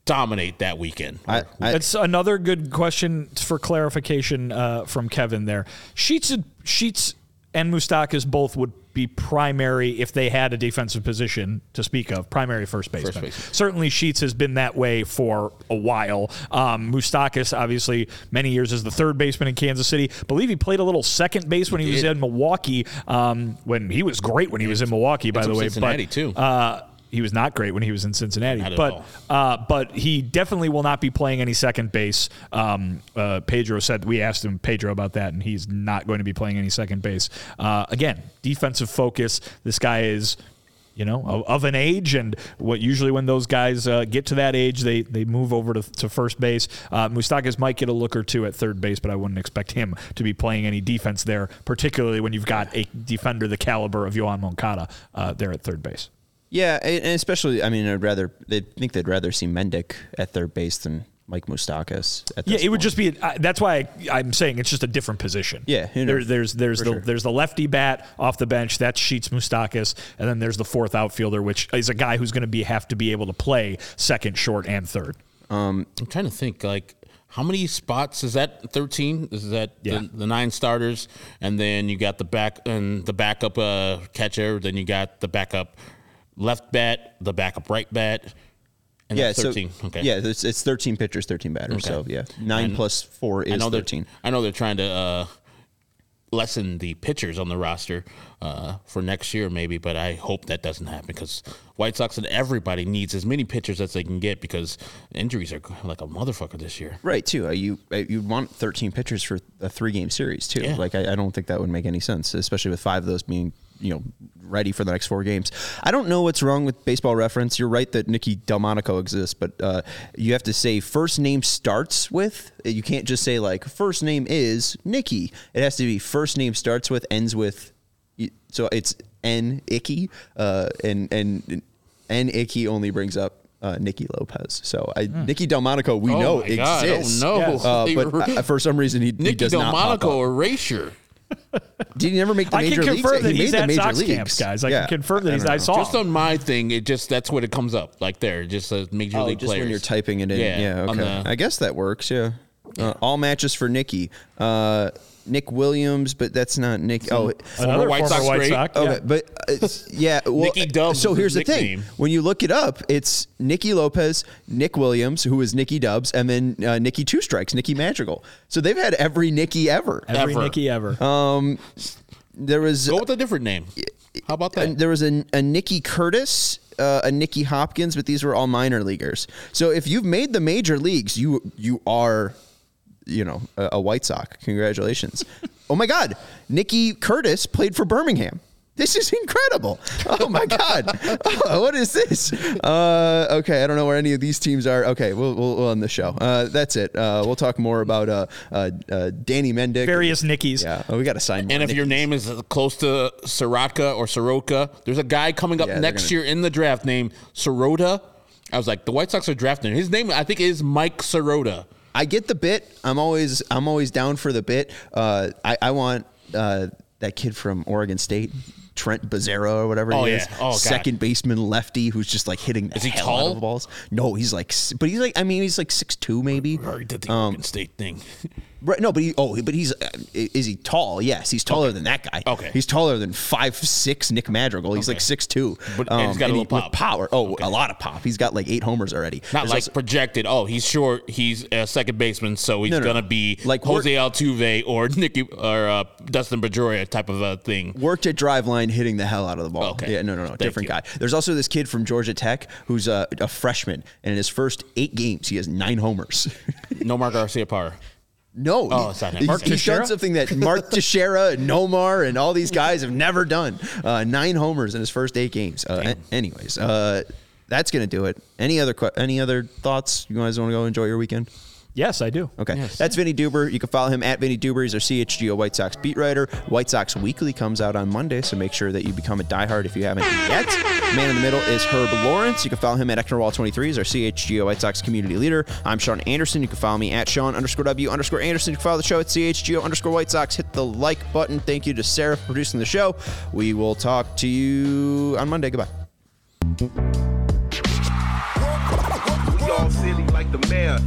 dominate that weekend. I, I, That's another good question for clarification uh, from Kevin there. Sheets, Sheets and Moustakas both would be primary if they had a defensive position to speak of, primary first baseman. First baseman. Certainly Sheets has been that way for a while. Um, Moustakas, obviously, many years as the third baseman in Kansas City. I believe he played a little second base when he, he was did. in Milwaukee. Um, when he was great when he was in Milwaukee, by the way. Cincinnati, but, too. Uh, he was not great when he was in Cincinnati, not but uh, but he definitely will not be playing any second base. Um, uh, Pedro said, we asked him, Pedro, about that, and he's not going to be playing any second base. Uh, again, defensive focus. This guy is, you know, of, of an age, and what usually when those guys uh, get to that age, they they move over to, to first base. Uh, Moustakas might get a look or two at third base, but I wouldn't expect him to be playing any defense there, particularly when you've got a defender the caliber of Yohan Moncada uh, there at third base. Yeah, and especially, I mean, I'd rather they think they'd rather see Mendick at third base than Mike Moustakas. At yeah, it point. would just be. Uh, that's why I, I'm saying it's just a different position. Yeah, you know, there, there's there's the sure. there's the lefty bat off the bench. That's Sheets, Moustakas, and then there's the fourth outfielder, which is a guy who's going to be have to be able to play second, short, and third. Um, I'm trying to think like. How many spots is that? Thirteen? Is that yeah. the, the nine starters? And then you got the back and the backup uh, catcher. Then you got the backup left bat, the backup right bat, and yeah, that's thirteen. So, okay. Yeah, it's, it's thirteen pitchers, thirteen batters. Okay. So, yeah, nine and plus four is I thirteen. I know they're trying to uh, lessen the pitchers on the roster uh, for next year maybe, but I hope that doesn't happen because White Sox and everybody needs as many pitchers as they can get because injuries are like a motherfucker this year. Right, too. You you'd want thirteen pitchers for a three-game series, too. Yeah. Like, I, I don't think that would make any sense, especially with five of those being, you know, ready for the next four games. I don't know what's wrong with Baseball Reference. You're right that Nicky Delmonico exists, but uh, you have to say first name starts with. You can't just say, like, first name is Nicky. It has to be first name starts with, ends with. So it's N-Icky, uh, and and N-Icky only brings up Uh, Nicky Lopez. So I, mm. Nicky Delmonico, we oh know exists. Oh, no. Yes. Uh, but I, for some reason, he, he does not pop up. Nicky Delmonico erasure. Did he never make the I major leagues? I can confirm that he's at Sox camps, guys. I yeah. can confirm that he's, I saw just on my thing, it just, that's what it comes up, like there, just says uh, major oh, league just players. Just when you're typing it in. Yeah, yeah okay. The, I guess that works, yeah. Uh, all matches for Nicky. Uh, Nick Williams, but that's not Nick. Oh, another White Sox White Sox. Okay, yeah. But uh, yeah, well, Nicky Dub. So here's the thing: when you look it up, it's Nicky Lopez, Nick Williams, who is Nicky Dubs, and then uh, Nicky Two Strikes, Nicky Madrigal. So they've had every Nicky ever, every ever. Nicky ever. Um, there was go with a different name. How about that? Uh, there was a, a Nicky Curtis. Uh, a Nicky Hopkins, but these were all minor leaguers. So if you've made the major leagues, you you are, you know, a, a White Sox. Congratulations. Oh my God, Nicky Curtis played for Birmingham. This is incredible. Oh my God, oh, what is this? Uh, okay, I don't know where any of these teams are. Okay, we'll we'll, we'll end the show. Uh, that's it. Uh, we'll talk more about uh, uh, uh, Danny Mendick, various Nickies. Yeah, oh, we got to sign more. And if Nickies. Your name is close to Soroka or Soroka, there's a guy coming up yeah, next gonna... year in the draft named Sirota. I was like, the White Sox are drafting him. His name, I think, is Mike Sirota. I get the bit. I'm always I'm always down for the bit. Uh, I, I want uh, that kid from Oregon State, Trent Bezzera or whatever oh, it is. Yeah. Oh, second God. Baseman lefty who's just like hitting the is hell he tall? Out of the balls. No, he's like, but he's like, I mean, he's like six two maybe. Or he did the um, Oregon State thing. Right, no, but he, oh, but he's, uh, is he tall? Yes, he's taller okay. than that guy. Okay. He's taller than five six Nick Madrigal. He's okay. like six two. But um, and he's got and a little he, pop. Power. Oh, okay. A lot of pop. He's got like eight homers already. Not There's like also, projected, oh, he's short, he's a second baseman, so he's no, no, going to no. be like Jose work, Altuve or Nicky or uh, Dustin Pedroia type of a thing. Worked at driveline, hitting the hell out of the ball. Okay. Yeah, no, no, no, Thank different you. Guy. There's also this kid from Georgia Tech who's a, a freshman, and in his first eight games, he has nine homers. Nomar Garcia-Parra. No, oh, it's not him. Mark he's done something that Mark Teixeira and Nomar and all these guys have never done. Uh, nine homers in his first eight games. Uh, a- anyways, uh, that's going to do it. Any other qu- any other thoughts? You guys want to go enjoy your weekend? Yes, I do. Okay. Yes. That's Vinnie Duber. You can follow him at Vinnie Duber. He's our C H G O White Sox beat writer. White Sox Weekly comes out on Monday, so make sure that you become a diehard if you haven't yet. Man in the middle is Herb Lawrence. You can follow him at Ecknerwall twenty-three. He's our C H G O White Sox community leader. I'm Sean Anderson. You can follow me at Sean underscore W underscore Anderson. You can follow the show at C H G O underscore White Sox. Hit the like button. Thank you to Sarah for producing the show. We will talk to you on Monday. Goodbye. Y'all silly like the mayor.